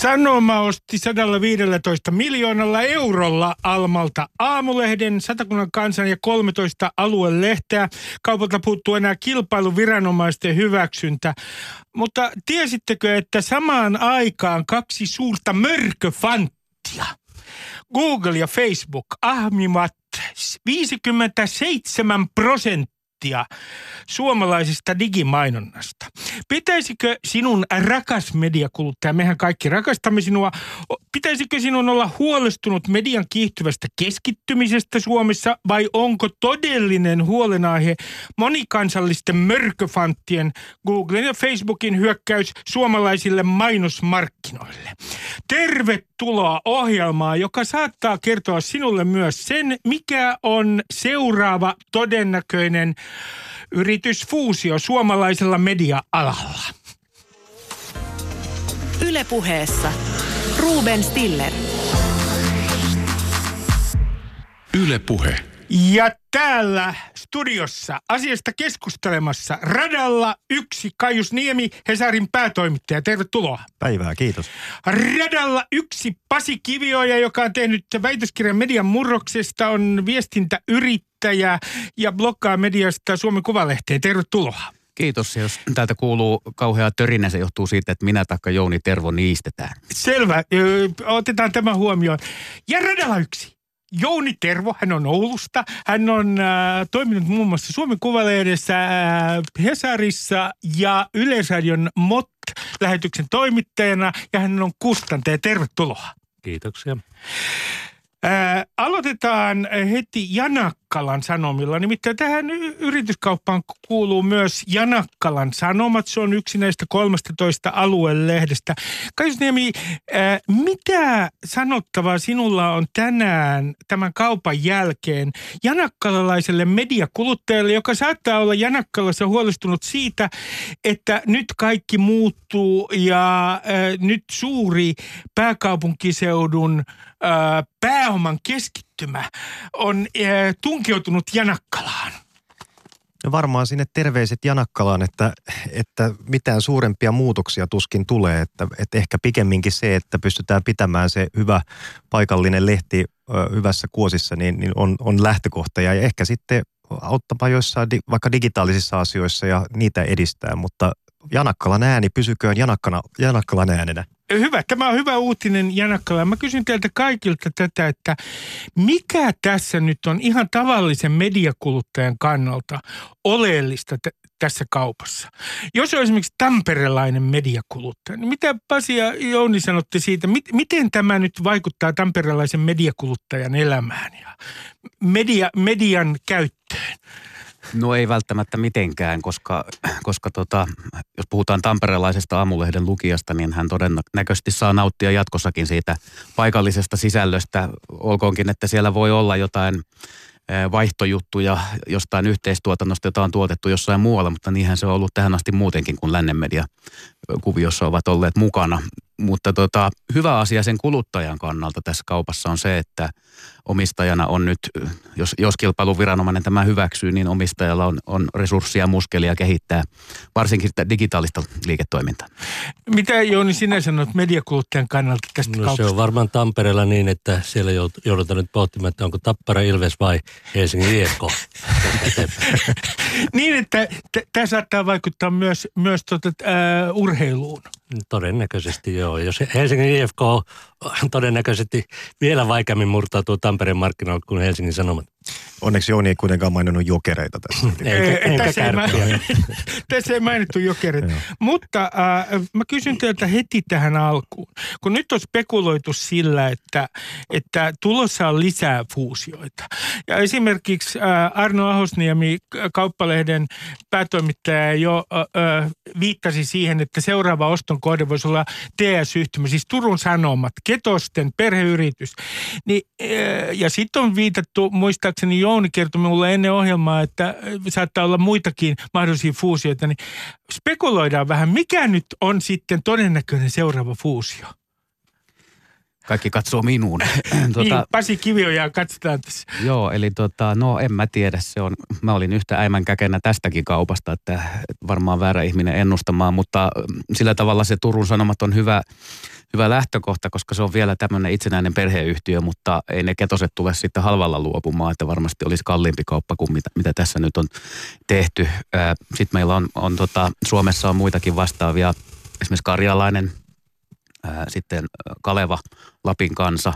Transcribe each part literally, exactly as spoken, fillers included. Sanoma osti sataviisitoista miljoonalla eurolla Almalta Aamulehden, Satakunnan Kansan ja kolmetoista aluelehteä. Kaupalta puuttuu enää kilpailuviranomaisten hyväksyntä. Mutta tiesittekö, että samaan aikaan kaksi suurta mörköfanttia, Google ja Facebook, ahmivat viisikymmentäseitsemän prosenttia. Suomalaisesta digimainonnasta. Pitäisikö sinun, rakas mediakuluttaja, mehän kaikki rakastamme sinua, pitäisikö sinun olla huolestunut median kiihtyvästä keskittymisestä Suomessa vai onko todellinen huolenaihe monikansallisten mörköfanttien Googlen ja Facebookin hyökkäys suomalaisille mainosmarkkinoille? Tervetuloa ohjelmaan, joka saattaa kertoa sinulle myös sen, mikä on seuraava todennäköinen yritysfuusio suomalaisella media-alalla. Yle Puheessa Ruben Stiller. Yle Puhe. Ja täällä studiossa asiasta keskustelemassa radalla yksi Kaius Niemi, Hesarin päätoimittaja. Tervetuloa. Päivää, kiitos. Radalla yksi Pasi Kivioja, joka on tehnyt väitöskirjan median murroksesta, on viestintäyrittäjä ja bloggaa mediasta Suomen Kuvalehteen. Tervetuloa. Kiitos, jos täältä kuuluu kauhea törinä, se johtuu siitä, että minä taikka Jouni Tervo niistetään. Selvä, otetaan tämä huomioon. Ja radalla yksi Jouni Tervo, hän on Oulusta. Hän on äh, toiminut muun muassa Suomen Kuvalehdessä, äh, Hesarissa ja Yleisradion M O T-lähetyksen toimittajana. Ja hän on kustantaja. Tervetuloa. Kiitoksia. Äh, aloitetaan heti Janakkalan Sanomilla. Nimittäin tähän yrityskauppaan kuuluu myös Janakkalan Sanomat. Se on yksi näistä kolmetoista aluelehdestä. Kaius Niemi, äh, mitä sanottavaa sinulla on tänään tämän kaupan jälkeen janakkalalaiselle mediakuluttajalle, joka saattaa olla Janakkalassa huolestunut siitä, että nyt kaikki muuttuu ja äh, nyt suuri pääkaupunkiseudun äh, pääoman keskittymä on äh, tunkeutunut Janakkalaan. No varmaan sinne terveiset Janakkalaan, että, että mitään suurempia muutoksia tuskin tulee. Että, että ehkä pikemminkin se, että pystytään pitämään se hyvä paikallinen lehti äh, hyvässä kuosissa, niin, niin on, on lähtökohta. Ja ehkä sitten auttapa joissain di, vaikka digitaalisissa asioissa ja niitä edistää, mutta Janakkalan ääni pysyköön Janakkana, Janakkalan äänenä. Hyvä. Tämä on hyvä uutinen Janakkala. Mä kysyn teiltä kaikilta tätä, että mikä tässä nyt on ihan tavallisen mediakuluttajan kannalta oleellista t- tässä kaupassa? Jos on esimerkiksi tamperelainen mediakuluttaja, niin mitä Pasi ja Jouni sanotte siitä, mit- miten tämä nyt vaikuttaa tamperelaisen mediakuluttajan elämään ja media, median käyttöön? No ei välttämättä mitenkään, koska, koska tota, jos puhutaan tamperelaisesta Aamulehden lukijasta, niin hän todennäköisesti saa nauttia jatkossakin siitä paikallisesta sisällöstä. Olkoonkin, että siellä voi olla jotain vaihtojuttuja jostain yhteistuotannosta, jota on tuotettu jossain muualla, mutta niinhän se on ollut tähän asti muutenkin, kun lännen media kuviossa ovat olleet mukana. Mutta tota, hyvä asia sen kuluttajan kannalta tässä kaupassa on se, että omistajana on nyt, jos, jos kilpailuviranomainen tämä hyväksyy, niin omistajalla on, on resurssia ja muskelia kehittää varsinkin sitä digitaalista liiketoimintaa. Mitä Jouni sinä sanot mediakuluttajan kannalta tästä no, kaupasta? Se on varmaan Tampereella niin, että siellä joudutaan nyt pohtimaan, että onko Tappara, Ilves vai Helsingin I F K. Niin, että tämä saattaa vaikuttaa myös, myös tuota, ää, urheiluun. Todennäköisesti joo. Jos Helsingin I F K todennäköisesti vielä vaikeammin murtautuu Tampereen markkinoille kuin Helsingin Sanomat. Onneksi Jouni ei kuitenkaan maininnut jokereita tässä. Tässä ei mainittu jokereita. Mutta äh, mä kysyn teiltä heti tähän alkuun. Kun nyt on spekuloitu sillä, että, että tulossa on lisää fuusioita. Ja esimerkiksi äh, Arno Ahosniemi, Kauppalehden päätoimittaja, jo äh, viittasi siihen, että seuraava oston kohde voisi olla T S-yhtymä, siis Turun Sanomat, Ketosten perheyritys. Ni, äh, ja sitten on viitattu, muista Niin Jouni kertoi minulle ennen ohjelmaa, että saattaa olla muitakin mahdollisia fuusioita, niin spekuloidaan vähän, mikä nyt on sitten todennäköinen seuraava fuusio? Kaikki katsoo minuun. Tuota, niin, Pasi Kivioja katsotaan tässä. Joo, eli tota, no en mä tiedä, se on, mä olin yhtä äimänkäkenä tästäkin kaupasta, että varmaan väärä ihminen ennustamaan, mutta sillä tavalla se Turun Sanomat on hyvä, hyvä lähtökohta, koska se on vielä tämmöinen itsenäinen perheyhtiö, mutta ei ne ketoset tule sitten halvalla luopumaan, että varmasti olisi kalliimpi kauppa kuin mitä, mitä tässä nyt on tehty. Sitten meillä on, on tota, Suomessa on muitakin vastaavia, esimerkiksi Karjalainen, sitten Kaleva, Lapin Kansa,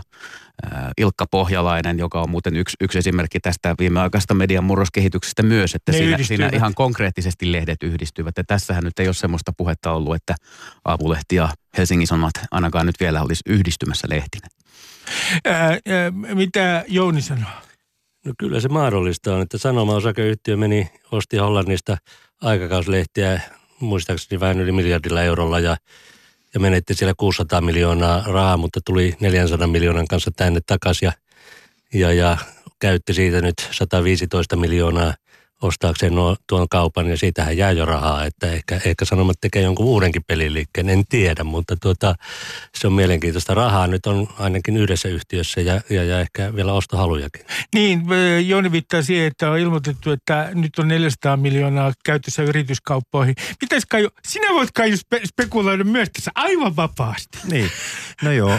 Ilkka Pohjalainen, joka on muuten yksi, yksi esimerkki tästä viimeaikaisesta median murroskehityksestä myös, että siinä, siinä ihan konkreettisesti lehdet yhdistyvät. Ja tässähän nyt ei ole semmoista puhetta ollut, että Aamulehti ja Helsingin Sanomat ainakaan nyt vielä olisi yhdistymässä lehtinä. Ää, ää, mitä Jouni sanoo? No kyllä se mahdollista on, että Sanoma-osakeyhtiö meni, osti Hollannista aikakauslehtiä muistaakseni vähän yli miljardilla eurolla ja Ja menetti siellä kuusisataa miljoonaa rahaa, mutta tuli neljänsadan miljoonan kanssa tänne takaisin ja, ja, ja käytti siitä nyt sataviisitoista miljoonaa ostaakseen no, tuon kaupan ja siitähän jää jo rahaa. Että ehkä, ehkä Sanomat tekee jonkun uudenkin peliliikkeen, en tiedä, mutta tuota, se on mielenkiintoista. Rahaa nyt on ainakin yhdessä yhtiössä ja, ja, ja ehkä vielä ostohalujakin. Niin, Jouni viittaa siihen, että on ilmoitettu, että nyt on neljäsataa miljoonaa käytössä yrityskauppoihin. Mitäs Kaiju, sinä voit Kaiju spe- spekuloida myös tässä aivan vapaasti. Niin, no joo,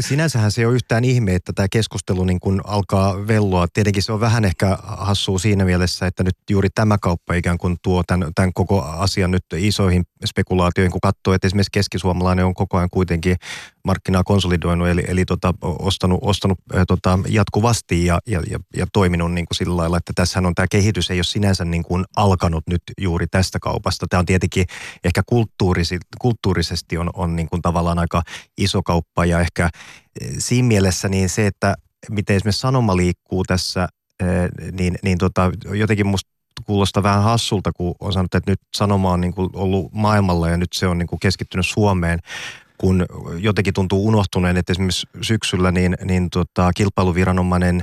sinänsähän se ei ole yhtään ihme, että tämä keskustelu niin kun alkaa velloa. Tietenkin se on vähän ehkä hassua siinä mielessä, että nyt juuri tämä kauppa ikään kuin tuo tämän, tämän koko asian nyt isoihin spekulaatioihin, kun katsoo, että esimerkiksi Keskisuomalainen on koko ajan kuitenkin markkinaa konsolidoinut, eli, eli tota, ostanut, ostanut tota, jatkuvasti ja, ja, ja toiminut niin kuin sillä lailla, että tässähän on tämä kehitys ei ole sinänsä niin kuin alkanut nyt juuri tästä kaupasta. Tämä on tietenkin ehkä kulttuurisi, kulttuurisesti on, on niin kuin tavallaan aika iso kauppa ja ehkä siinä mielessä niin se, että miten esimerkiksi Sanoma liikkuu tässä, niin, niin tota, jotenkin musta kuulostaa vähän hassulta, kun on sanottu, että nyt Sanoma on niin kuin ollut maailmalla ja nyt se on niin kuin keskittynyt Suomeen, kun jotenkin tuntuu unohtuneen, että esimerkiksi syksyllä niin, niin tota, kilpailuviranomainen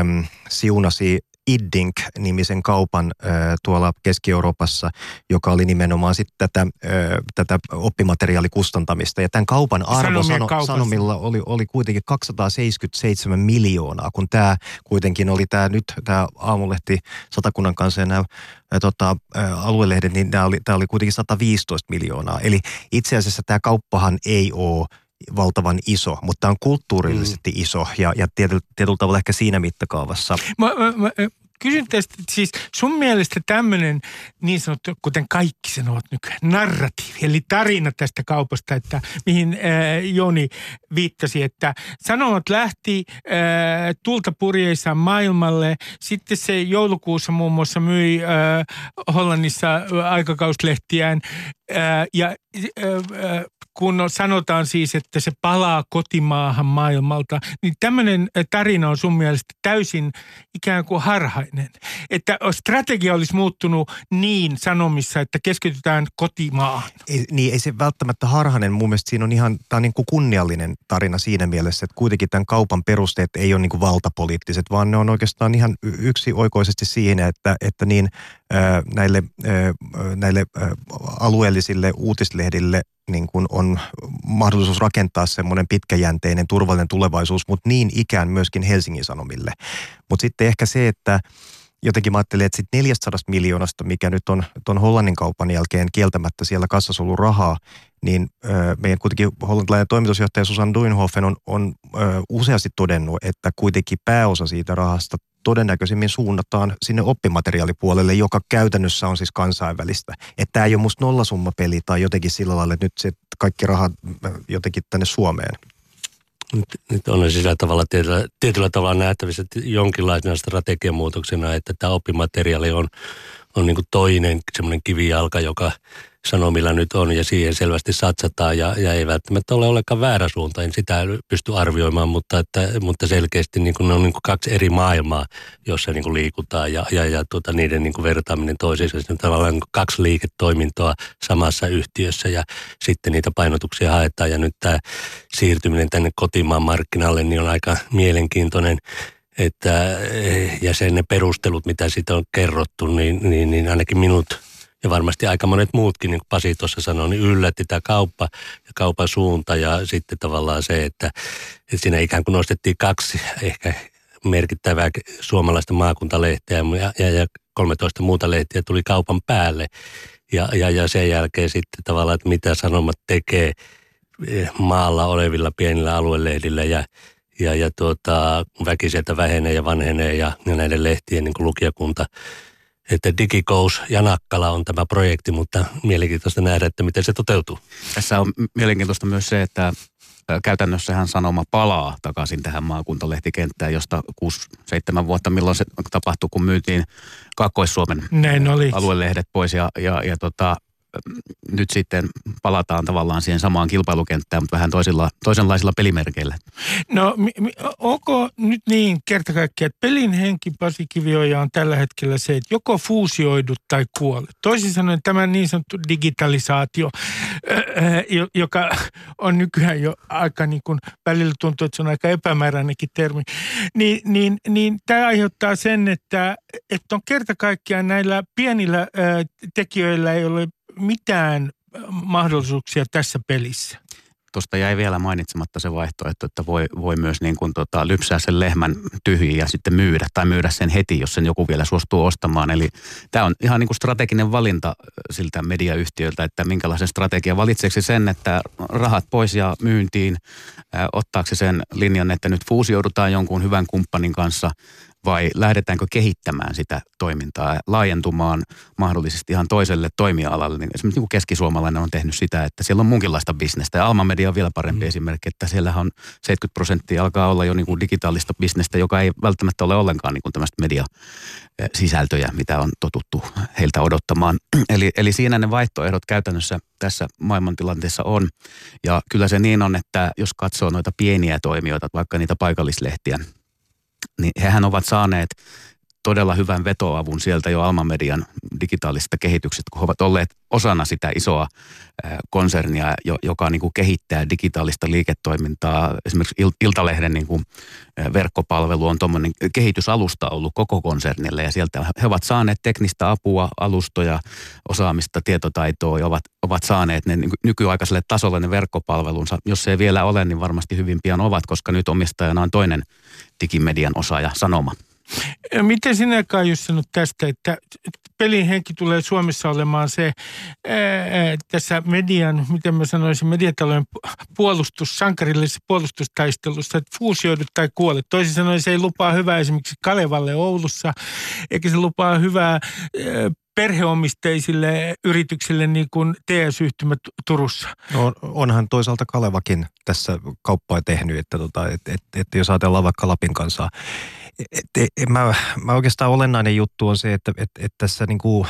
äm, siunasi Iddink-nimisen kaupan äh, tuolla Keski-Euroopassa, joka oli nimenomaan sitten tätä, äh, tätä oppimateriaalikustantamista. Ja tämän kaupan arvo sano, Sanomilla oli, oli kuitenkin kaksisataaseitsemänkymmentäseitsemän miljoonaa, kun tämä kuitenkin oli tämä nyt, tämä Aamulehti, Satakunnan Kansa ja nämä äh, tota, äh, aluelehdet, niin tämä oli, oli kuitenkin sataviisitoista miljoonaa. Eli itse asiassa tämä kauppahan ei ole valtavan iso, mutta tämä on kulttuurillisesti mm. iso ja, ja tietyllä, tietyllä tavalla ehkä siinä mittakaavassa. Mä, mä, mä kysyn tästä, siis sun mielestä tämmöinen niin sanottu, kuten kaikki sanovat nykyään, narratiivi, eli tarina tästä kaupasta, että mihin äh, Jouni viittasi, että Sanomat lähti äh, tulta purjeissaan maailmalle, sitten se joulukuussa muun muassa myi äh, Hollannissa aikakauslehtiään äh, ja äh, kun sanotaan siis, että se palaa kotimaahan maailmalta, niin tämmöinen tarina on sun mielestä täysin ikään kuin harhainen. Että strategia olisi muuttunut niin Sanomissa, että keskitytään kotimaahan. Ei, niin, ei se välttämättä harhainen. Mun mielestä siinä on ihan, tämä on niin kuin kunniallinen tarina siinä mielessä, että kuitenkin tämän kaupan perusteet ei ole niin kuin valtapoliittiset, vaan ne on oikeastaan ihan yksioikoisesti siinä, että, että niin äh, näille, äh, näille äh, alueellisille uutislehdille niin kuin on mahdollisuus rakentaa semmoinen pitkäjänteinen, turvallinen tulevaisuus, mutta niin ikään myöskin Helsingin Sanomille. Mutta sitten ehkä se, että jotenkin mä ajattelin, että sitten neljäsataa miljoonasta, mikä nyt on tuon Hollannin kaupan jälkeen kieltämättä siellä kassassa ollut rahaa, niin ö, meidän kuitenkin hollantilainen toimitusjohtaja Susan Duinhofen on, on ö, useasti todennut, että kuitenkin pääosa siitä rahasta todennäköisimmin suunnataan sinne oppimateriaalipuolelle, joka käytännössä on siis kansainvälistä. Että tämä ei ole musta nollasummapeli tai jotenkin sillä lailla, että nyt se kaikki rahat jotenkin tänne Suomeen. Nyt, nyt on sillä tavalla tietyllä, tietyllä tavalla nähtävissä jonkinlaisena strategiamuutoksena, että tämä oppimateriaali on, on niin kuin toinen semmoinen kivijalka, joka Sanomilla nyt on ja siihen selvästi satsataan ja, ja ei välttämättä ole ollenkaan väärä suunta. En sitä pysty arvioimaan, mutta, että, mutta selkeästi niin kuin ne on niin kuin kaksi eri maailmaa, jossa niin kuin liikutaan ja, ja, ja tuota, niiden niin kuin vertaaminen toisiinsa. Se on tavallaan niin kuin kaksi liiketoimintoa samassa yhtiössä ja sitten niitä painotuksia haetaan. Ja nyt tämä siirtyminen tänne kotimaan markkinalle niin on aika mielenkiintoinen. Että, ja sen ne perustelut, mitä siitä on kerrottu, niin, niin, niin ainakin minut ja varmasti aika monet muutkin, niin kuin Pasi tuossa sanoi, niin yllätti tämä kauppa ja kaupan suunta ja sitten tavallaan se, että, että siinä ikään kuin nostettiin kaksi ehkä merkittävää suomalaista maakuntalehteä ja, ja, ja kolmetoista muuta lehtiä tuli kaupan päälle ja, ja, ja sen jälkeen sitten tavallaan, että mitä Sanomat tekee maalla olevilla pienillä aluelehdillä ja Ja, ja tuota, väki sieltä vähenee ja vanhenee ja, ja näiden lehtien niin kuin lukijakunta. Että Digikous Janakkala on tämä projekti, mutta mielenkiintoista nähdä, että miten se toteutuu. Tässä on mielenkiintoista myös se, että käytännössähän Sanoma palaa takaisin tähän maakuntalehtikenttään, josta kuusi seitsemän vuotta milloin se tapahtui, kun myytiin Kaakkois-Suomen aluelehdet pois ja, ja, ja tota... nyt sitten palataan tavallaan siihen samaan kilpailukenttään, mutta vähän toisilla, toisenlaisilla pelimerkeillä. No onko nyt niin kerta kaikkiaan, että pelin henki Pasi Kivioja on tällä hetkellä se, että joko fuusioidut tai kuolet. Toisin sanoen tämä niin sanottu digitalisaatio, joka on nykyään jo aika niin kuin välillä tuntuu, että se on aika epämääräinenkin termi, niin, niin, niin tämä aiheuttaa sen, että, että on kerta kaikkiaan näillä pienillä tekijöillä ei ole mitään mahdollisuuksia tässä pelissä? Tuosta jäi vielä mainitsematta se vaihtoehto, että voi, voi myös niin kuin tota, lypsää sen lehmän tyhjiin ja sitten myydä tai myydä sen heti, jos sen joku vielä suostuu ostamaan. Eli tämä on ihan niin kuin strateginen valinta siltä mediayhtiöltä, että minkälaisen strategian valitseeksi sen, että rahat pois ja myyntiin, ää, ottaaksi sen linjan, että nyt fuusioidutaan jonkun hyvän kumppanin kanssa vai lähdetäänkö kehittämään sitä toimintaa, laajentumaan mahdollisesti ihan toiselle toimialalle. Niin esimerkiksi niin Keskisuomalainen on tehnyt sitä, että siellä on munkinlaista bisnestä. Ja Alma Media on vielä parempi mm. esimerkki, että siellähän on seitsemänkymmentä prosenttia alkaa olla jo niin kuin digitaalista bisnestä, joka ei välttämättä ole ollenkaan niin kuin tämmöistä mediasisältöjä, mitä on totuttu heiltä odottamaan. Eli, eli siinä ne vaihtoehdot käytännössä tässä maailmantilanteessa on. Ja kyllä se niin on, että jos katsoo noita pieniä toimijoita, vaikka niitä paikallislehtiä, niin hehän ovat saaneet todella hyvän vetoavun sieltä jo Alma Median digitaalisesta kehityksestä, kun he ovat olleet osana sitä isoa konsernia, joka niin kuin kehittää digitaalista liiketoimintaa. Esimerkiksi Iltalehden niin kuin verkkopalvelu on tuommoinen kehitysalusta ollut koko konsernille, ja sieltä he ovat saaneet teknistä apua, alustoja, osaamista, tietotaitoa, ja ovat, ovat saaneet ne niin kuin nykyaikaiselle tasolle ne verkkopalvelunsa. Jos se ei vielä ole, niin varmasti hyvin pian ovat, koska nyt omistajana on toinen digimedian osaaja, Sanoma. Miten sinä, Kaius, sanot tästä, että pelin henki tulee Suomessa olemaan se ää, tässä median, miten mä sanoisin, mediatalojen puolustus, sankarillisessa puolustustaistelussa, että fuusioidut tai kuolet. Toisin sanoen se ei lupaa hyvää esimerkiksi Kalevalle Oulussa, eikä se lupaa hyvää ää, perheomisteisille yrityksille niin kuin T S-yhtymä Turussa. No, onhan toisaalta Kalevakin tässä kauppaa tehnyt, että tota, et, et, et jos ajatellaan vaikka Lapin Kansaa, Et, et, mä, mä oikeastaan olennainen juttu on se, että et, et tässä niinku,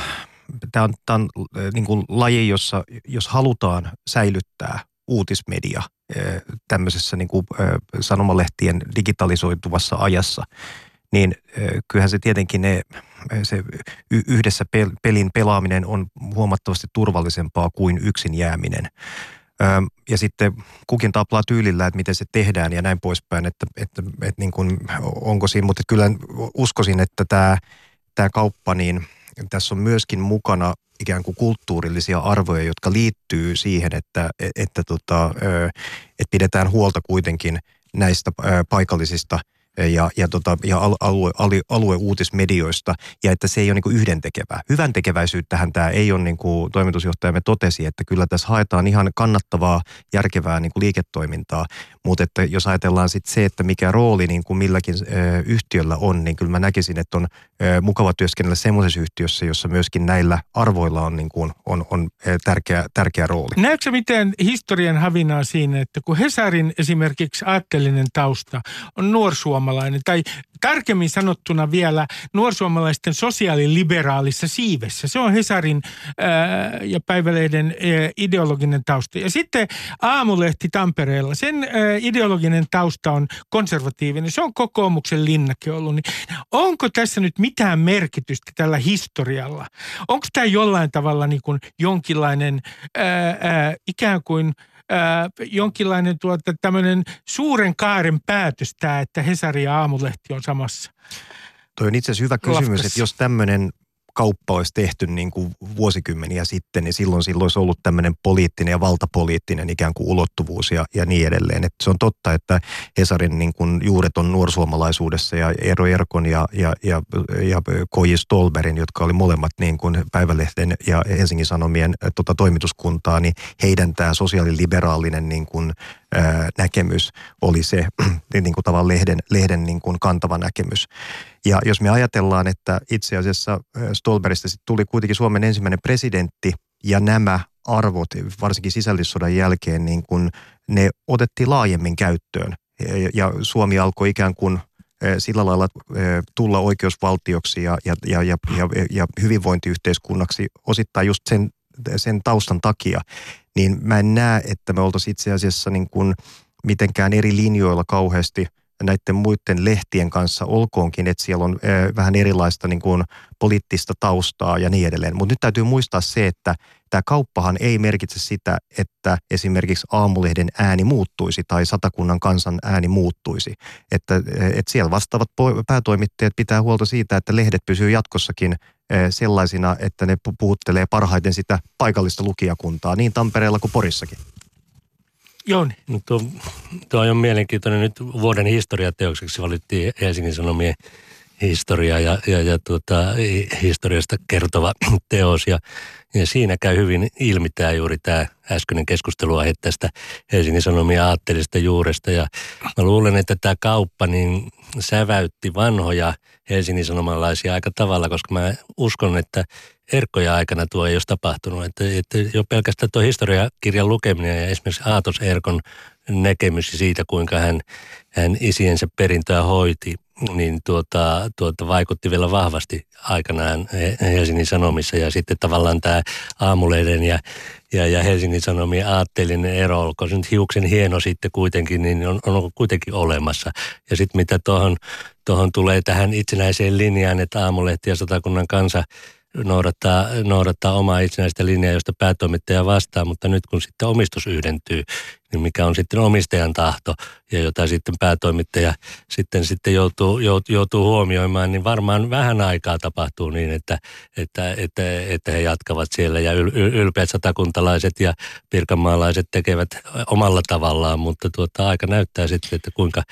tää on, tää on niinku laji, jossa jos halutaan säilyttää uutismedia tämmöisessä niinku, sanomalehtien digitalisoituvassa ajassa, niin kyllähän se tietenkin ne, se yhdessä pelin pelaaminen on huomattavasti turvallisempaa kuin yksin jääminen. Ja sitten kukin taplaa tyylillä, että miten se tehdään ja näin poispäin, että, että, että niin kuin, onko siinä. Mutta kyllä uskoisin, että tämä, tämä kauppa, niin tässä on myöskin mukana ikään kuin kulttuurillisia arvoja, jotka liittyy siihen, että, että, tota, että pidetään huolta kuitenkin näistä paikallisista ja, ja, tota, ja alue, alue, alueuutismedioista, ja että se ei ole niin kuin yhdentekevää. Hyvän tekeväisyyttähän tämä ei ole, niin kuin toimitusjohtajamme totesi, että kyllä tässä haetaan ihan kannattavaa, järkevää niin kuin liiketoimintaa, mutta että jos ajatellaan sitten se, että mikä rooli niin kuin milläkin ö, yhtiöllä on, niin kyllä mä näkisin, että on ö, mukava työskennellä semmoisessa yhtiössä, jossa myöskin näillä arvoilla on, niin kuin, on, on ö, tärkeä, tärkeä rooli. Näetkö sä miten historian havinaa siinä, että kun Hesarin esimerkiksi aatteellinen tausta on nuorsuomalainen, tai tarkemmin sanottuna vielä nuorsuomalaisten sosiaaliliberaalissa siivessä. Se on Hesarin ää, ja Päivälehden ää, ideologinen tausta. Ja sitten Aamulehti Tampereella. Sen ää, ideologinen tausta on konservatiivinen. Se on kokoomuksen linnake ollut. Niin onko tässä nyt mitään merkitystä tällä historialla? Onko tämä jollain tavalla niin kuin jonkinlainen ää, ää, ikään kuin Äh, jonkinlainen tuota, tämmöinen suuren kaaren päätös tämä, että Hesari ja Aamulehti on samassa? Toi on itse asiassa hyvä kysymys, Laftassa. Että jos tämmöinen kauppa olisi tehty niin kuin vuosikymmeniä sitten, niin silloin silloin olisi ollut tämmöinen poliittinen ja valtapoliittinen ikään kuin ulottuvuus ja, ja niin edelleen. Et se on totta, että Hesarin niin kuin juuret on nuorsuomalaisuudessa ja Eero Erkon ja, ja, ja, ja K J. Stolberin, jotka oli molemmat niin kuin Päivälehden ja Helsingin Sanomien tota, toimituskuntaa, niin heidän tämä sosiaaliliberaalinen niin kuin näkemys oli se niin kuin tavallaan lehden, lehden niin kuin kantava näkemys. Ja jos me ajatellaan, että itse asiassa Stolbergista sitten tuli kuitenkin Suomen ensimmäinen presidentti ja nämä arvot, varsinkin sisällissodan jälkeen, niin kuin ne otettiin laajemmin käyttöön ja Suomi alkoi ikään kuin sillä lailla tulla oikeusvaltioksi ja, ja, ja, ja, ja hyvinvointiyhteiskunnaksi osittain just sen, sen taustan takia, niin mä en näe, että me oltaisiin itse asiassa niin kuin mitenkään eri linjoilla kauheasti näiden muiden lehtien kanssa, olkoonkin, että siellä on vähän erilaista niin kuin poliittista taustaa ja niin edelleen. Mutta nyt täytyy muistaa se, että tämä kauppahan ei merkitse sitä, että esimerkiksi Aamulehden ääni muuttuisi tai Satakunnan Kansan ääni muuttuisi. Että, että siellä vastaavat päätoimittajat pitää huolta siitä, että lehdet pysyy jatkossakin sellaisina, että ne puhuttelee parhaiten sitä paikallista lukijakuntaa niin Tampereella kuin Porissakin. Joo, niin. Tuo, tuo on jo mielenkiintoinen. Nyt vuoden historiateokseksi valittiin Helsingin Sanomien historia ja, ja, ja tuota, historiasta kertova teos. Ja, ja siinä käy hyvin ilmi tämä juuri tämä äskeinen keskusteluaihe tästä Helsingin Sanomien aatteellisesta juuresta. Ja mä luulen, että tämä kauppa niin säväytti vanhoja Helsingin Sanomalaisia aika tavalla, koska mä uskon, että Erkkoja aikana tuo ei olisi tapahtunut. Että, että jo pelkästään tuo historiakirjan lukeminen ja esimerkiksi Aatos Erkon näkemys siitä, kuinka hän, hän isiensä perintöä hoiti, niin tuota, tuota vaikutti vielä vahvasti aikanaan Helsingin Sanomissa. Ja sitten tavallaan tämä Aamulehden ja, ja, ja Helsingin Sanomien aatteellinen ero, olkoon se nyt hiuksen hieno sitten kuitenkin, niin on, on kuitenkin olemassa. Ja sitten mitä tuohon, tuohon tulee tähän itsenäiseen linjaan, että Aamulehti ja Satakunnan Kansa noudattaa, noudattaa omaa itsenäistä linjaa, josta päätoimittaja vastaa, mutta nyt kun sitten omistus yhdentyy, niin mikä on sitten omistajan tahto ja jota sitten päätoimittaja sitten, sitten joutuu, joutuu huomioimaan, niin varmaan vähän aikaa tapahtuu niin, että, että, että, että he jatkavat siellä ja ylpeät satakuntalaiset ja pirkanmaalaiset tekevät omalla tavallaan, mutta tuota, aika näyttää sitten, että kuinka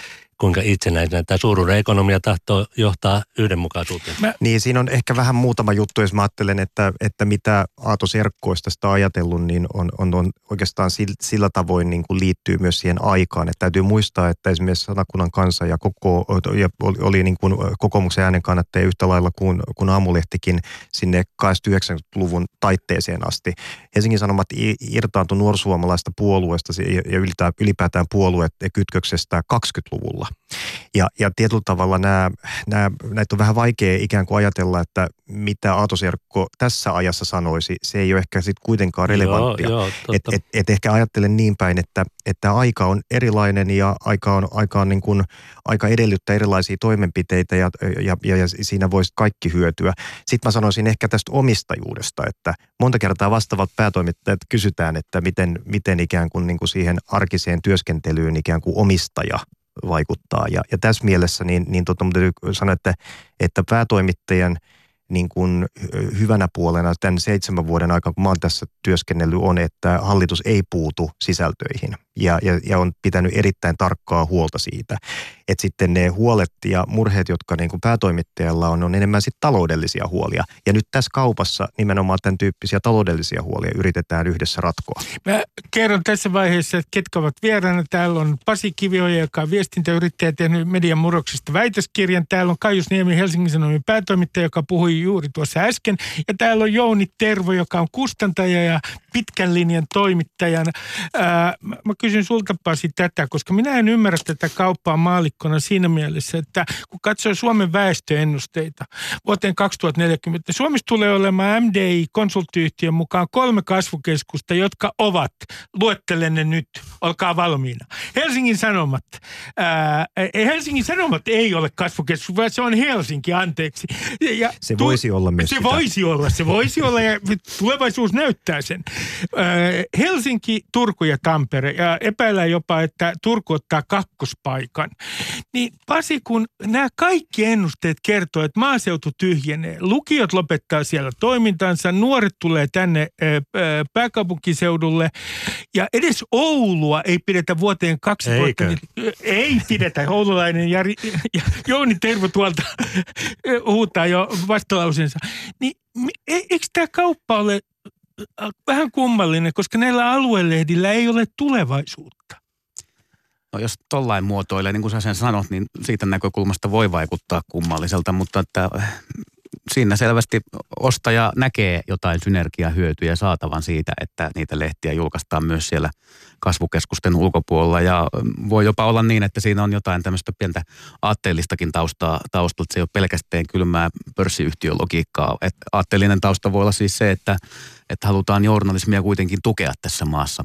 kuinka itsenäisenä tämä suuruuden ekonomia tahtoo johtaa yhdenmukaisuuteen. Mä... Niin, siinä on ehkä vähän muutama juttu, jos mä ajattelen, että, että mitä Aatos Erkko olisi tästä ajatellut, niin on, on, on oikeastaan sillä tavoin niin kuin liittyy myös siihen aikaan. Että täytyy muistaa, että esimerkiksi Satakunnan Kansa ja, koko, ja oli, oli niin kuin kokoomuksen äänen kannattaja yhtä lailla kuin, kuin Aamulehtikin sinne kahdeksankymmentäluvun taitteeseen asti. Helsingin Sanomat irtaantui nuorsuomalaista puolueesta ja ylipäätään puolueet kytköksestä kaksikymmentäluvulla. Ja, ja tietyllä tavalla nämä, nämä, näitä on vähän vaikea ikään kuin ajatella, että mitä Aatos Erkko tässä ajassa sanoisi, se ei ole ehkä sitten kuitenkaan relevanttia. Että et, et ehkä ajattelen niin päin, että, että aika on erilainen ja aika, on, aika, on niin kuin, aika edellyttää erilaisia toimenpiteitä ja, ja, ja, ja siinä voisi kaikki hyötyä. Sitten mä sanoisin ehkä tästä omistajuudesta, että monta kertaa vastaavat päätoimittajat kysytään, että miten, miten ikään kuin, niin kuin siihen arkiseen työskentelyyn ikään kuin omistaja vaikuttaa. Ja, ja tässä mielessä niin, niin totta, mutta täytyy sanoa, että, että päätoimittajan niin kuin hyvänä puolena tämän seitsemän vuoden aikana, kun mä oon tässä työskennellyt, on, että hallitus ei puutu sisältöihin ja, ja, ja on pitänyt erittäin tarkkaa huolta siitä. Että sitten ne huolet ja murheet, jotka niin kuin päätoimittajalla on, on enemmän sitten taloudellisia huolia. Ja nyt tässä kaupassa nimenomaan tämän tyyppisiä taloudellisia huolia yritetään yhdessä ratkoa. Mä kerron tässä vaiheessa, että ketkä ovat vieraana. Täällä on Pasi Kivioja, joka on viestintäyrittäjä, tehnyt median murroksesta väitöskirjan. Täällä on Kaius Niemi, Helsingin Sanomien päätoimittaja, joka puhui juuri tuossa äsken. Ja täällä on Jouni Tervo, joka on kustantaja ja pitkän linjan toimittajana. Ää, mä kysyn sulta, Pasi, tätä, koska minä en ymmärrä tätä kauppaa maallikkona siinä mielessä, että kun katsoo Suomen väestöennusteita vuoteen kaksituhattaneljäkymmentä, Suomessa tulee olemaan M D I-konsulttiyhtiön mukaan kolme kasvukeskusta, jotka ovat, luettelen ne nyt, olkaa valmiina. Helsingin Sanomat. Ää, Helsingin Sanomat ei ole kasvukeskus, vaan se on Helsinki, anteeksi. Ja se tu- voisi olla myös. Se sitä. voisi olla, se voisi olla ja tulevaisuus näyttää sen. Helsinki, Turku ja Tampere. Ja epäillään jopa, että Turku ottaa kakkospaikan. Niin Pasi, kun nämä kaikki ennusteet kertoo, että maaseutu tyhjenee, lukiot lopettaa siellä toimintansa, nuoret tulee tänne pääkaupunkiseudulle ja edes Oulua ei pidetä vuoteen kaksituhatta. Eikä. Ei pidetä. Oululainen Jari, Jouni Tervo tuolta huutaa jo vastalausensa. Niin eikö tämä kauppa ole vähän kummallinen, koska näillä aluelehdillä ei ole tulevaisuutta? No jos tollain muotoilee, niin kuin sä sen sanot, niin siitä näkökulmasta voi vaikuttaa kummalliselta, mutta että siinä selvästi ostaja näkee jotain synergiahyötyjä saatavan siitä, että niitä lehtiä julkaistaan myös siellä kasvukeskusten ulkopuolella. Ja voi jopa olla niin, että siinä on jotain tämmöistä pientä aatteellistakin taustaa taustalla. Se ei ole pelkästään kylmää pörssiyhtiölogiikkaa. Et aatteellinen tausta voi olla siis se, että, että halutaan journalismia kuitenkin tukea tässä maassa.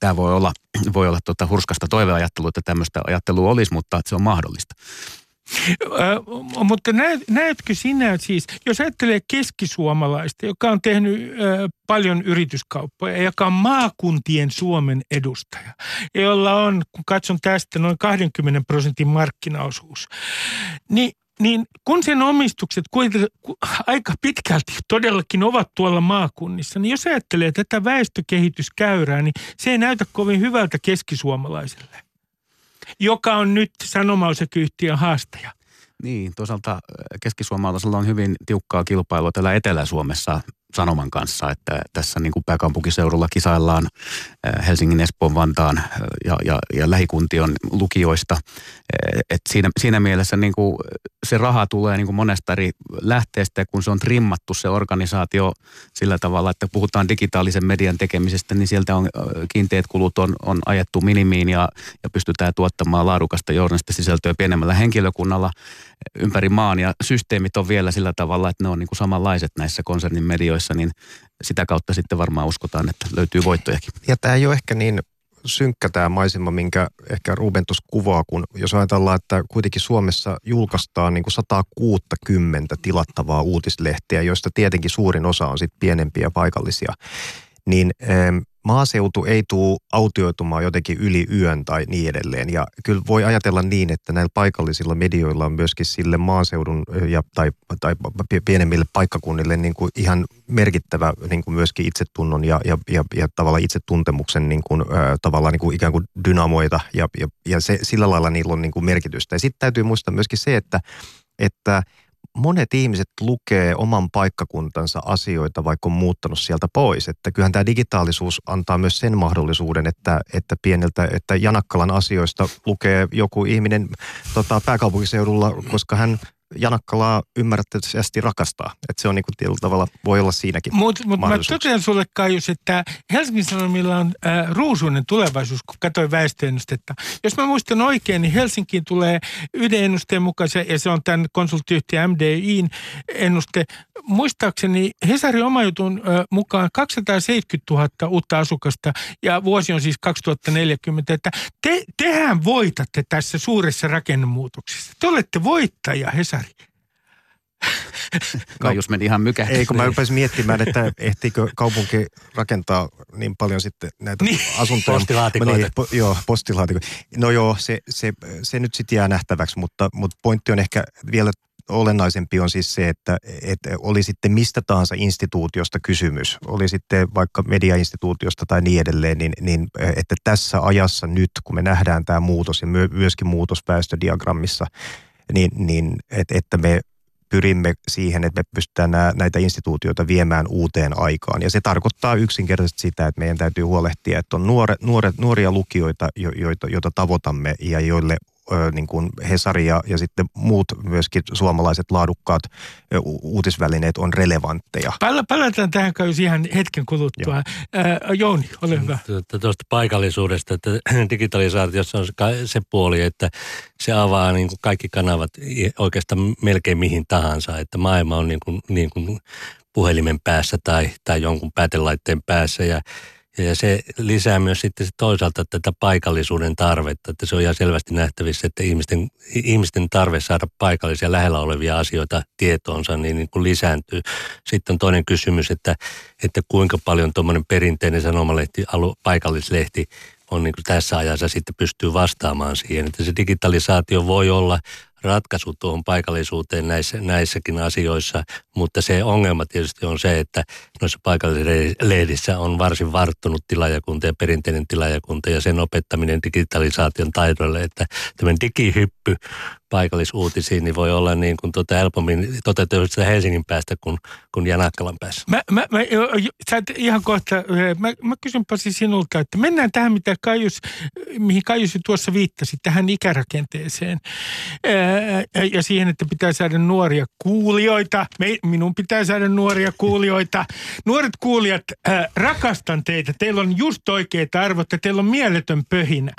Tämä voi olla, voi olla tuota hurskasta toiveajattelua, että tämmöistä ajattelua olisi, mutta se on mahdollista. Ö, mutta näet, näetkö sinä siis, jos ajattelee keskisuomalaista, joka on tehnyt ö, paljon yrityskauppoja, joka on maakuntien Suomen edustaja, jolla on, kun katson tästä, noin kaksikymmentä prosentin markkinaosuus, niin Niin kun sen omistukset aika pitkälti todellakin ovat tuolla maakunnissa, niin jos ajattelee tätä väestökehityskäyrää, niin se ei näytä kovin hyvältä keskisuomalaiselle, joka on nyt Sanoma-osakeyhtiön haastaja. Niin, toisaalta keskisuomalaisella on hyvin tiukkaa kilpailua täällä Etelä-Suomessa Sanoman kanssa, että tässä niin kuin pääkaupunkiseudulla kisaillaan Helsingin, Espoon, Vantaan ja, ja, ja lähikuntion lukijoista. Et siinä, siinä mielessä niin kuin se raha tulee niin kuin monesta eri lähteestä, kun se on trimmattu se organisaatio sillä tavalla, että puhutaan digitaalisen median tekemisestä, niin sieltä on, kiinteät kulut on, on ajettu minimiin ja, ja pystytään tuottamaan laadukasta journalistista sisältöä pienemmällä henkilökunnalla ympäri maan, ja systeemit on vielä sillä tavalla, että ne on niin kuin samanlaiset näissä konsernin medioissa, niin sitä kautta sitten varmaan uskotaan, että löytyy voittojakin. Ja tämä ei ole ehkä niin synkkä tämä maisema, minkä ehkä Ruben tuossa kuvaa, kun jos ajatellaan, että kuitenkin Suomessa julkaistaan niin kuin sata kuusikymmentä tilattavaa uutislehteä, joista tietenkin suurin osa on sitten pienempiä paikallisia, niin ähm, maaseutu ei tule autioitumaan jotenkin yli yön tai niin edelleen. Ja kyllä voi ajatella niin, että näillä paikallisilla medioilla on myöskin sille maaseudun ja, tai, tai pienemmille paikkakunnille niin kuin ihan merkittävä niin kuin myöskin itsetunnon ja, ja, ja, ja tavallaan itsetuntemuksen niin kuin, ä, tavallaan niin kuin ikään kuin dynamoita. Ja, ja, ja se, sillä lailla niillä on niin kuin merkitystä. Ja sitten täytyy muistaa myöskin se, että, että monet ihmiset lukee oman paikkakuntansa asioita, vaikka on muuttanut sieltä pois. Että kyllähän tämä digitaalisuus antaa myös sen mahdollisuuden, että, että pieneltä, että Janakkalan asioista lukee joku ihminen tota, pääkaupunkiseudulla, koska hän Janakkalaa ymmärrettävästi rakastaa. Että se on niin kuin tietyllä tavalla, voi olla siinäkin Mutta mut mä totean sulle, Kaius, että Helsingin Sanomilla on äh, ruusuinen tulevaisuus, kun katsoin väestöennustetta. Jos mä muistan oikein, niin Helsinkiin tulee yhden ennusteen mukaan, ja se on tämän konsulttiyhtiö M D I:n ennuste. Muistaakseni Hesarin omajutun äh, mukaan kaksisataaseitsemänkymmentätuhatta uutta asukasta, ja vuosi on siis kaksituhattaneljäkymmentä. Että te, tehän voitatte tässä suuressa rakennemuutoksessa. Te olette voittaja, Hesari. Kaius meni ihan mykähti. Ei, kun mä rupesin miettimään, että ehtiikö kaupunki rakentaa niin paljon sitten näitä niin, asuntoja. Postilaatikoita. Niin, po, joo, postilaatikoita. No joo, se, se, se nyt sitten jää nähtäväksi, mutta, mutta pointti on ehkä vielä olennaisempi on siis se, että, että oli sitten mistä tahansa instituutiosta kysymys, oli sitten vaikka mediainstituutiosta tai niin edelleen, niin, niin että tässä ajassa nyt, kun me nähdään tämä muutos ja myöskin muutos väestödiagrammissa, niin, niin että et me pyrimme siihen, että me pystytään nää, näitä instituutioita viemään uuteen aikaan. Ja se tarkoittaa yksinkertaisesti sitä, että meidän täytyy huolehtia, että on nuore, nuore, nuoria lukijoita, jo, joita, joita tavoitamme ja joille ö, niin kuin Hesari ja, ja sitten muut myöskin suomalaiset laadukkaat ö, uutisvälineet on relevantteja. Pal- palataan tähän kai ihan hetken kuluttua. Ö, Jouni, ole hyvä. Tuosta paikallisuudesta, että digitalisaatiossa on se puoli, että se avaa niin kuin kaikki kanavat oikeastaan melkein mihin tahansa, että maailma on niin kuin, niin kuin puhelimen päässä tai, tai jonkun päätelaitteen päässä ja, ja se lisää myös sitten toisaalta tätä paikallisuuden tarvetta, että se on ihan selvästi nähtävissä, että ihmisten, ihmisten tarve saada paikallisia lähellä olevia asioita tietoonsa niin, niin kuin lisääntyy. Sitten on toinen kysymys, että, että kuinka paljon tuommoinen perinteinen sanomalehti, paikallislehti on niin kuin tässä ajassa sitten pystyy vastaamaan siihen, että se digitalisaatio voi olla ratkaisu tuohon paikallisuuteen näissä, näissäkin asioissa, mutta se ongelma tietysti on se, että noissa paikallislehdissä on varsin varttunut tilaajakunta ja perinteinen tilaajakunta ja sen opettaminen digitalisaation taidolle, että tämmöinen digihyppy paikallisuutisiin niin voi olla niin kuin tuota helpommin toteutusta Helsingin päästä kuin, kuin Janakkalan päässä. Mä, mä, mä, sä ihan kohta, mä, mä kysyn Pasi sinulta, että mennään tähän, mitä Kaius, mihin Kaius tuossa viittasi, tähän ikärakenteeseen. Ja siihen, että pitää saada nuoria kuulijoita. Minun pitää saada nuoria kuulijoita. Nuoret kuulijat, rakastan teitä. Teillä on just oikeat arvot ja teillä on mieletön pöhinä.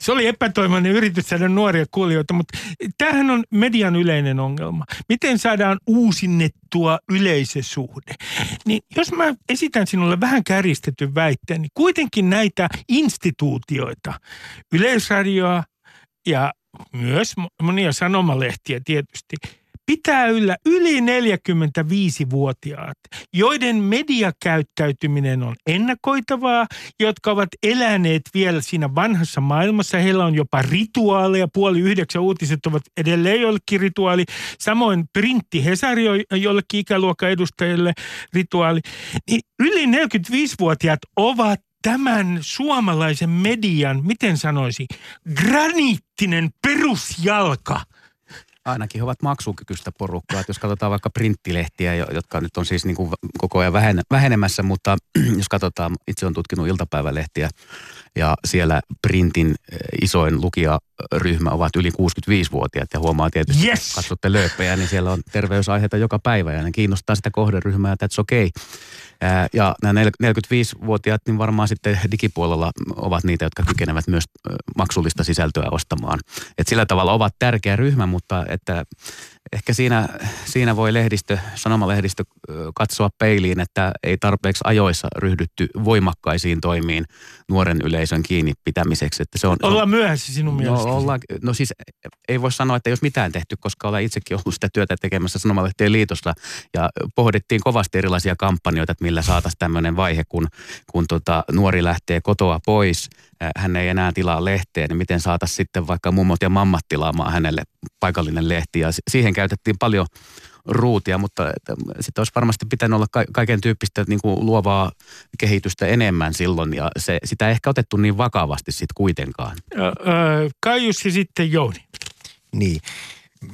Se oli epätoimainen yritys saada nuoria kuulijoita, mutta tämähän on median yleinen ongelma. Miten saadaan uusinnettua yleisösuhde? Niin jos mä esitän sinulle vähän kärjistetyn väitteen, niin kuitenkin näitä instituutioita, Yleisradioa ja myös monia sanomalehtiä tietysti, pitää yllä yli neljäkymmentäviisivuotiaat, joiden mediakäyttäytyminen on ennakoitavaa, jotka ovat eläneet vielä siinä vanhassa maailmassa. Heillä on jopa rituaaleja, puoli yhdeksän uutiset ovat edelleen jollekin rituaali, samoin printti Hesari jollekin ikäluokan edustajille rituaali. Niin yli neljäkymmentäviisivuotiaat ovat tämän suomalaisen median, miten sanoisi, graniittinen perusjalka. Ainakin he ovat maksukykyistä porukkaa. Että jos katsotaan vaikka printtilehtiä, jotka nyt on siis niin kuin koko ajan vähenemässä, mutta jos katsotaan, itse olen tutkinut iltapäivälehtiä ja siellä printin isoin lukijaryhmä ovat yli kuusikymmentäviisivuotiaat ja huomaa tietysti, yes! Kun katsotte lööppejä, niin siellä on terveysaiheita joka päivä ja ne kiinnostaa sitä kohderyhmää, että that's okay. Ja nämä neljäkymmentäviisivuotiaat niin varmaan sitten digipuolella ovat niitä, jotka kykenevät myös maksullista sisältöä ostamaan. Et sillä tavalla ovat tärkeä ryhmä, mutta että ehkä siinä, siinä voi lehdistö, sanomalehdistö katsoa peiliin, että ei tarpeeksi ajoissa ryhdytty voimakkaisiin toimiin nuoren yleisön kiinni pitämiseksi. Että se on, ollaan myöhässä sinun no, mielestäsi. Ollaan, no siis ei voi sanoa, että ei olisi mitään tehty, koska olen itsekin ollut sitä työtä tekemässä Sanomalehtien liitossa ja pohdittiin kovasti erilaisia kampanjoita, että millä saataisiin tämmöinen vaihe, kun, kun tota, nuori lähtee kotoa pois, hän ei enää tilaa lehteä, niin miten saataisiin sitten vaikka mummot ja mammat tilaamaan hänelle paikallinen lehti. Ja siihen käytettiin paljon ruutia, mutta sitten olisi varmasti pitänyt olla kaiken tyyppistä niin kuin luovaa kehitystä enemmän silloin, ja se, sitä ei ehkä otettu niin vakavasti sitten kuitenkaan. Ö, ö, Kaius ja sitten Jouni. Niin.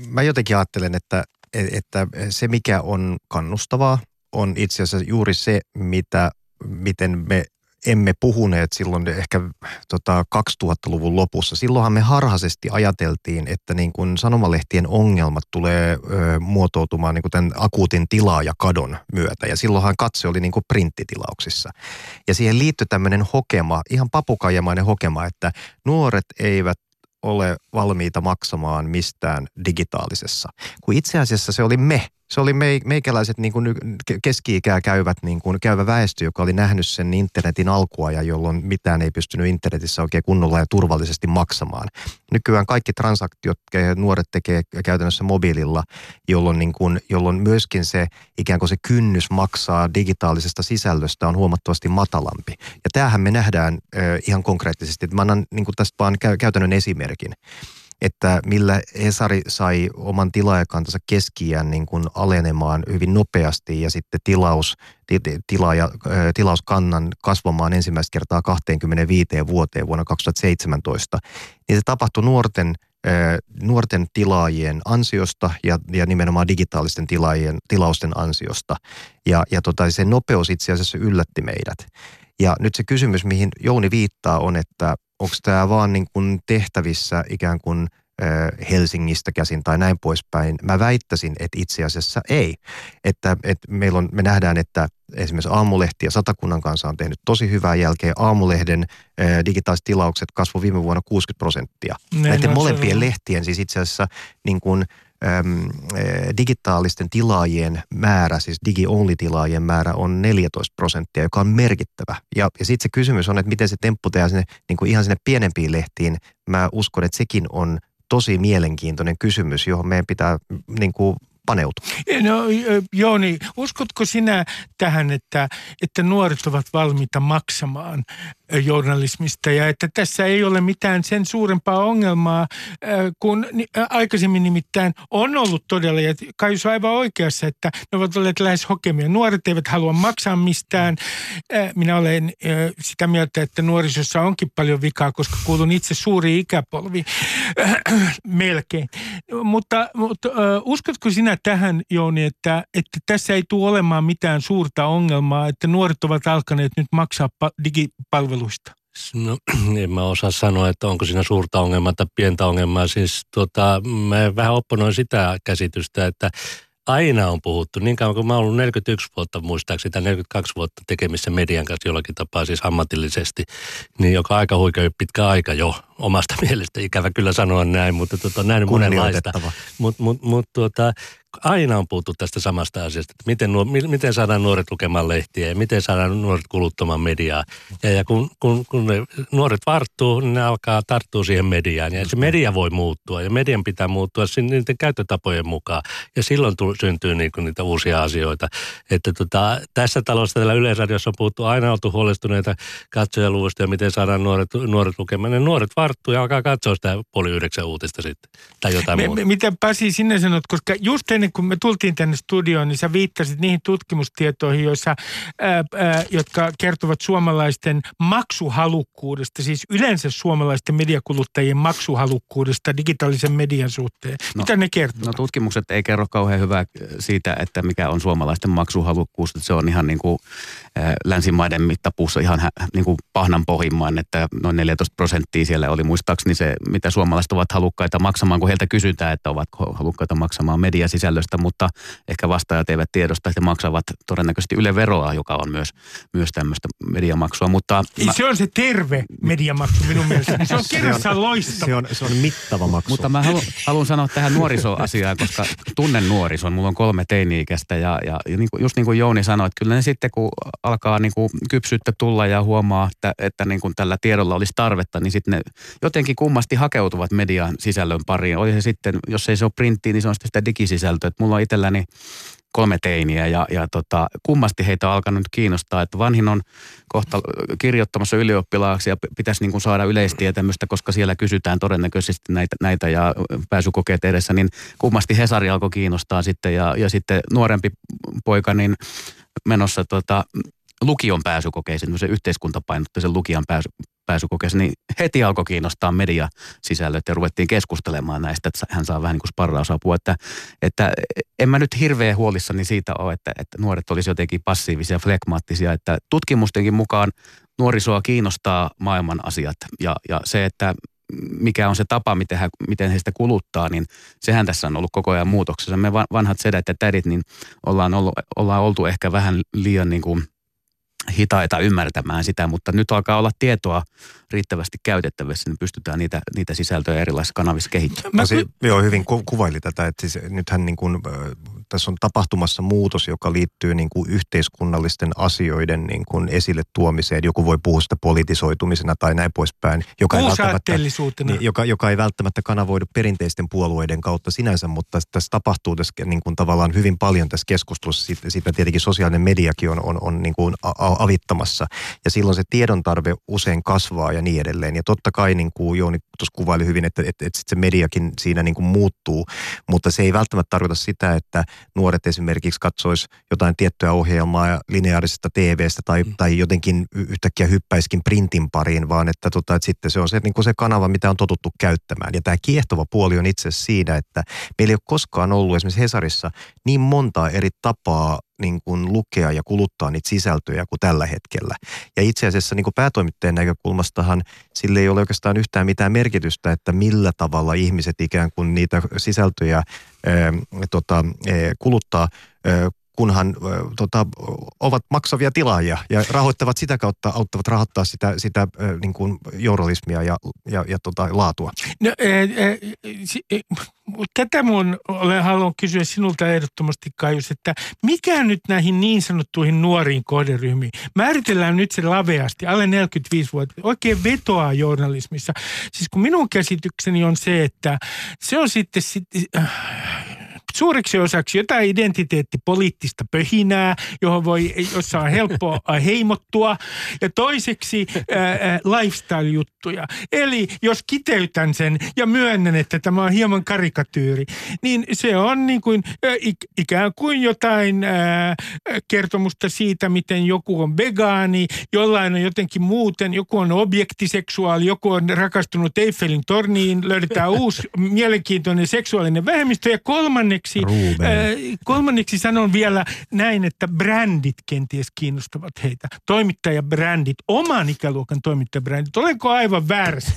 Mä jotenkin ajattelen, että, että se mikä on kannustavaa, on itse asiassa juuri se, mitä, miten me emme puhuneet silloin ehkä tota kaksituhattaluvun lopussa. Silloinhan me harhaisesti ajateltiin, että niin kuin sanomalehtien ongelmat tulee ö, muotoutumaan niin kuin tämän akuutin tilaajakadon myötä. Ja silloinhan katse oli niin kuin printtitilauksissa. Ja siihen liittyi tämmöinen hokema, ihan papukaijamainen hokema, että nuoret eivät ole valmiita maksamaan mistään digitaalisessa. Kun itse asiassa se oli me. Se oli meikäläiset niin kuin keski-ikää käyvät, niin kuin käyvä väestö, joka oli nähnyt sen internetin alkuajan, jolloin mitään ei pystynyt internetissä oikein kunnolla ja turvallisesti maksamaan. Nykyään kaikki transaktiot nuoret tekee käytännössä mobiililla, jolloin, niin kuin, jolloin myöskin se ikään kuin se kynnys maksaa digitaalisesta sisällöstä on huomattavasti matalampi. Ja tämähän me nähdään ihan konkreettisesti. Mä annan niin kuin tästä vaan käytännön esimerkin, että millä Hesari sai oman tilaajakantansa keski-iän niin kuin alenemaan hyvin nopeasti ja sitten tilaus, tilaaja, tilauskannan kasvamaan ensimmäistä kertaa kaksikymmentäviisi vuoteen vuonna kaksituhattaseitsemäntoista, niin se tapahtui nuorten, nuorten tilaajien ansiosta ja, ja nimenomaan digitaalisten tilaajien, tilausten ansiosta. Ja, ja tota, se nopeus itse asiassa yllätti meidät. Ja nyt se kysymys, mihin Jouni viittaa, on, että onko tämä vaan niin kuin tehtävissä ikään kuin Helsingistä käsin tai näin poispäin? Mä väittäisin, että itse asiassa ei. Että, että meillä on, me nähdään, että esimerkiksi Aamulehti ja Satakunnan Kansa on tehnyt tosi hyvää jälkeä. Aamulehden digitaaliset tilaukset kasvoi viime vuonna kuusikymmentä prosenttia. Ne, Näiden no, molempien se... lehtien siis itse asiassa niin kuin digitaalisten tilaajien määrä, siis digi-only-tilaajien määrä on neljätoista prosenttia, joka on merkittävä. Ja, ja sitten se kysymys on, että miten se temppu tehdään sinne, niin kuin ihan sinne pienempiin lehtiin. Mä uskon, että sekin on tosi mielenkiintoinen kysymys, johon meidän pitää niin kuin paneutua. No Jouni, uskotko sinä tähän, että, että nuoret ovat valmiita maksamaan journalismista ja että tässä ei ole mitään sen suurempaa ongelmaa, kun aikaisemmin nimittäin on ollut todella, ja Kaius on aivan oikeassa, että ne ovat olleet lähes hokemia. Nuoret eivät halua maksaa mistään. Minä olen sitä mieltä, että nuorisossa onkin paljon vikaa, koska kuulun itse suuriin ikäpolviin melkein. Mutta, mutta uskotko sinä tähän, Jouni, että, että tässä ei tule olemaan mitään suurta ongelmaa, että nuoret ovat alkaneet nyt maksaa digipalveluista? No, en mä osaa sanoa, että onko siinä suurta ongelmaa tai pientä ongelmaa. Siis tota, mä vähän opponoin sitä käsitystä, että aina on puhuttu, niin kauan kuin mä oon ollut neljäkymmentäyksi vuotta muistaakseni tai neljäkymmentäkaksi vuotta tekemissä median kanssa jollakin tapaa, siis ammatillisesti, niin joka aika huikea pitkä aika jo omasta mielestä, ikävä kyllä sanoa näin, mutta tota, näin monenlaista. Mutta mut, mut, tuota, aina on puhuttu tästä samasta asiasta, että miten, nuor, miten saadaan nuoret lukemaan lehtiä ja miten saadaan nuoret kuluttamaan mediaa. Ja, ja kun, kun, kun nuoret varttuu, niin ne alkaa tarttua siihen mediaan. Ja se media voi muuttua ja median pitää muuttua niiden käyttötapojen mukaan. Ja silloin tu, syntyy niinku niitä uusia asioita. Että tota, tässä talossa täällä Yleisradiossa on puhuttu, aina oltu huolestuneita katsojaluvuista ja miten saadaan nuoret, nuoret lukemaan. Ne nuoret varttuu ja alkaa katsoa sitä puoli yhdeksän uutista sitten tai jotain me, muuta. Me, mitä Pasi sinä sanot, koska just ennen kun me tultiin tänne studioon, niin sä viittasit niihin tutkimustietoihin, joissa, ää, ää, jotka kertovat suomalaisten maksuhalukkuudesta, siis yleensä suomalaisten mediakuluttajien maksuhalukkuudesta digitaalisen median suhteen. No, mitä ne kertovat? No tutkimukset ei kerro kauhean hyvää siitä, että mikä on suomalaisten maksuhalukkuus. Se on ihan niin kuin ää, länsimaiden mittapuussa ihan hä, niin kuin pahnan pohjimman, että noin neljätoista prosenttia siellä oli muistaakseni se, mitä suomalaiset ovat halukkaita maksamaan, kun heiltä kysytään, että ovatko halukkaita maksamaan media sisältöä. Mutta ehkä vastaajat eivät tiedosta, että maksavat todennäköisesti Yle veroa, joka on myös, myös tämmöistä mediamaksua. Mutta mä... Se on se terve mediamaksu minun mielestäni. Se on kerrassaan loistava. Se on, se on mittava maksu. Mutta mä halu, haluan sanoa tähän nuorisoasiaan, koska tunnen nuorison. Mulla on kolme teini-ikäistä ja, ja, ja niin kuin, just niin kuin Jouni sanoi, että kyllä ne sitten kun alkaa niin kuin kypsyyttä tulla ja huomaa, että, että niin kuin tällä tiedolla olisi tarvetta, niin sitten ne jotenkin kummasti hakeutuvat median sisällön pariin. Oli se sitten, jos ei se ole printtiin, niin se on sitten sitä digisisältöä. Että mulla on itselläni kolme teiniä ja, ja tota, kummasti heitä on alkanut kiinnostaa, että vanhin on kohta kirjoittamassa ylioppilaaksi ja pitäisi niin kuin saada yleistietämystä, koska siellä kysytään todennäköisesti näitä, näitä ja pääsykokeet edessä, niin kummasti Hesari alkoi kiinnostaa sitten ja, ja sitten nuorempi poika niin menossa tota, lukion pääsykokeisiin, se yhteiskuntapainotteisen lukion pääsy, pääsykokeisiin, niin heti alkoi kiinnostaa mediasisällöt ja ruvettiin keskustelemaan näistä, että hän saa vähän niin kuin sparrausapua, että, että en mä nyt hirveän huolissani siitä ole, että, että nuoret olisi jotenkin passiivisia, flekmaattisia, että tutkimustenkin mukaan nuorisoa kiinnostaa maailman asiat ja, ja se, että mikä on se tapa, miten, hän, miten heistä kuluttaa, niin sehän tässä on ollut koko ajan muutoksessa. Me vanhat sedät ja tädit, niin ollaan, ollut, ollaan oltu ehkä vähän liian niin kuin hitaita ymmärtämään sitä, mutta nyt alkaa olla tietoa riittävästi käytettävissä, niin pystytään niitä, niitä sisältöjä erilaisissa kanavissa kehittämään. Mä... Pasi, joo, hyvin ku, kuvaili tätä, että siis nythän niin kuin, äh, tässä on tapahtumassa muutos, joka liittyy niin kuin yhteiskunnallisten asioiden niin kuin esille tuomiseen. Joku voi puhua sitä politisoitumisena tai näin poispäin, joka ei välttämättä, niin, joka, joka ei välttämättä kanavoidu perinteisten puolueiden kautta sinänsä, mutta tässä tapahtuu tässä, niin kuin, tavallaan hyvin paljon tässä keskustelussa. Siitä tietenkin sosiaalinen mediakin on, on, on niin kuin a- avittamassa. Ja silloin se tiedon tarve usein kasvaa ja niin edelleen. Ja totta kai, niin kuin Jouni tuossa kuvaili hyvin, että, että, että se mediakin siinä niin kuin muuttuu, mutta se ei välttämättä tarkoita sitä, että nuoret esimerkiksi katsois jotain tiettyä ohjelmaa lineaarisesta T V:stä tai, mm. tai jotenkin yhtäkkiä hyppäiskin printin pariin, vaan että, tota, että sitten se on se, niin kuin se kanava, mitä on totuttu käyttämään. Ja tämä kiehtova puoli on itse asiassa siinä, että meillä ei ole koskaan ollut esimerkiksi Hesarissa niin montaa eri tapaa niin kuin lukea ja kuluttaa niitä sisältöjä kuin tällä hetkellä. Ja itse asiassa niin kuin päätoimittajan näkökulmastahan sille ei ole oikeastaan yhtään mitään merkitystä, että millä tavalla ihmiset ikään kuin niitä sisältöjä ää, tota, ää, kuluttaa, ää, kunhan ää, tota, ovat maksavia tilaajia ja rahoittavat sitä kautta, auttavat rahoittaa sitä, sitä ää, niin kuin journalismia ja, ja, ja tota, laatua. No, ää, ää, si- Tätä mun olen, haluan kysyä sinulta ehdottomasti, Kaius, että mikä nyt näihin niin sanottuihin nuoriin kohderyhmiin? Määritellään nyt se laveasti, alle neljäkymmentäviisi vuotta, oikein vetoaa journalismissa. Siis kun minun käsitykseni on se, että se on sitten... sitten äh, suuriksi osaksi jotain identiteettipoliittista pöhinää, johon voi, jossa on helppo heimottua. Ja toiseksi ää, lifestyle-juttuja. Eli jos kiteytän sen ja myönnän, että tämä on hieman karikatyyri, niin se on niin kuin, ää, ikään kuin jotain ää, kertomusta siitä, miten joku on vegaani, jollain on jotenkin muuten, joku on objektiseksuaali, joku on rakastunut Eiffelin torniin, löydetään uusi mielenkiintoinen seksuaalinen vähemmistö. Ja kolmanneksi, äh, kolmanneksi sanon vielä näin, että brändit kenties kiinnostavat heitä. Toimittajabrändit, oman ikäluokan toimittajabrändit. Olenko aivan väärässä,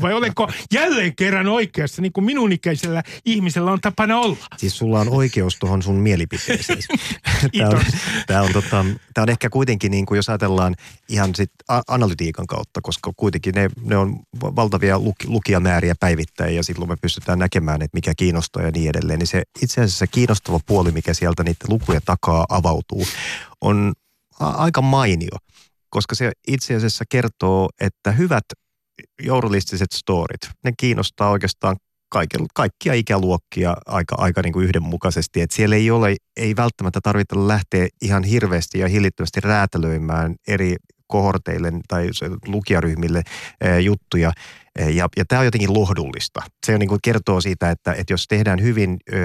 vai olenko jälleen kerran oikeassa, niin kuin minun ikäisellä ihmisellä on tapana olla? Siis sulla on oikeus tuohon sun mielipiteeseesi. Tämä on, tämä on, tota, tämä on ehkä kuitenkin, niin kuin jos ajatellaan ihan sit analytiikan kautta, koska kuitenkin ne, ne on valtavia lukijamääriä päivittäin ja silloin me pystytään näkemään, että mikä kiinnostaa ja niin edelleen. Niin se itse asiassa kiinnostava puoli, mikä sieltä niitä lukuja takaa avautuu, on aika mainio, koska se itse asiassa kertoo, että hyvät journalistiset storit, ne kiinnostaa oikeastaan kaikkia ikäluokkia aika, aika niin kuin yhdenmukaisesti, että siellä ei ole, ei välttämättä tarvita lähteä ihan hirveästi ja hillittömästi räätälöimään eri kohorteille tai lukijaryhmille juttuja. Ja, ja tämä on jotenkin lohdullista. Se niin kuin kertoo siitä, että, että jos tehdään hyvin ö,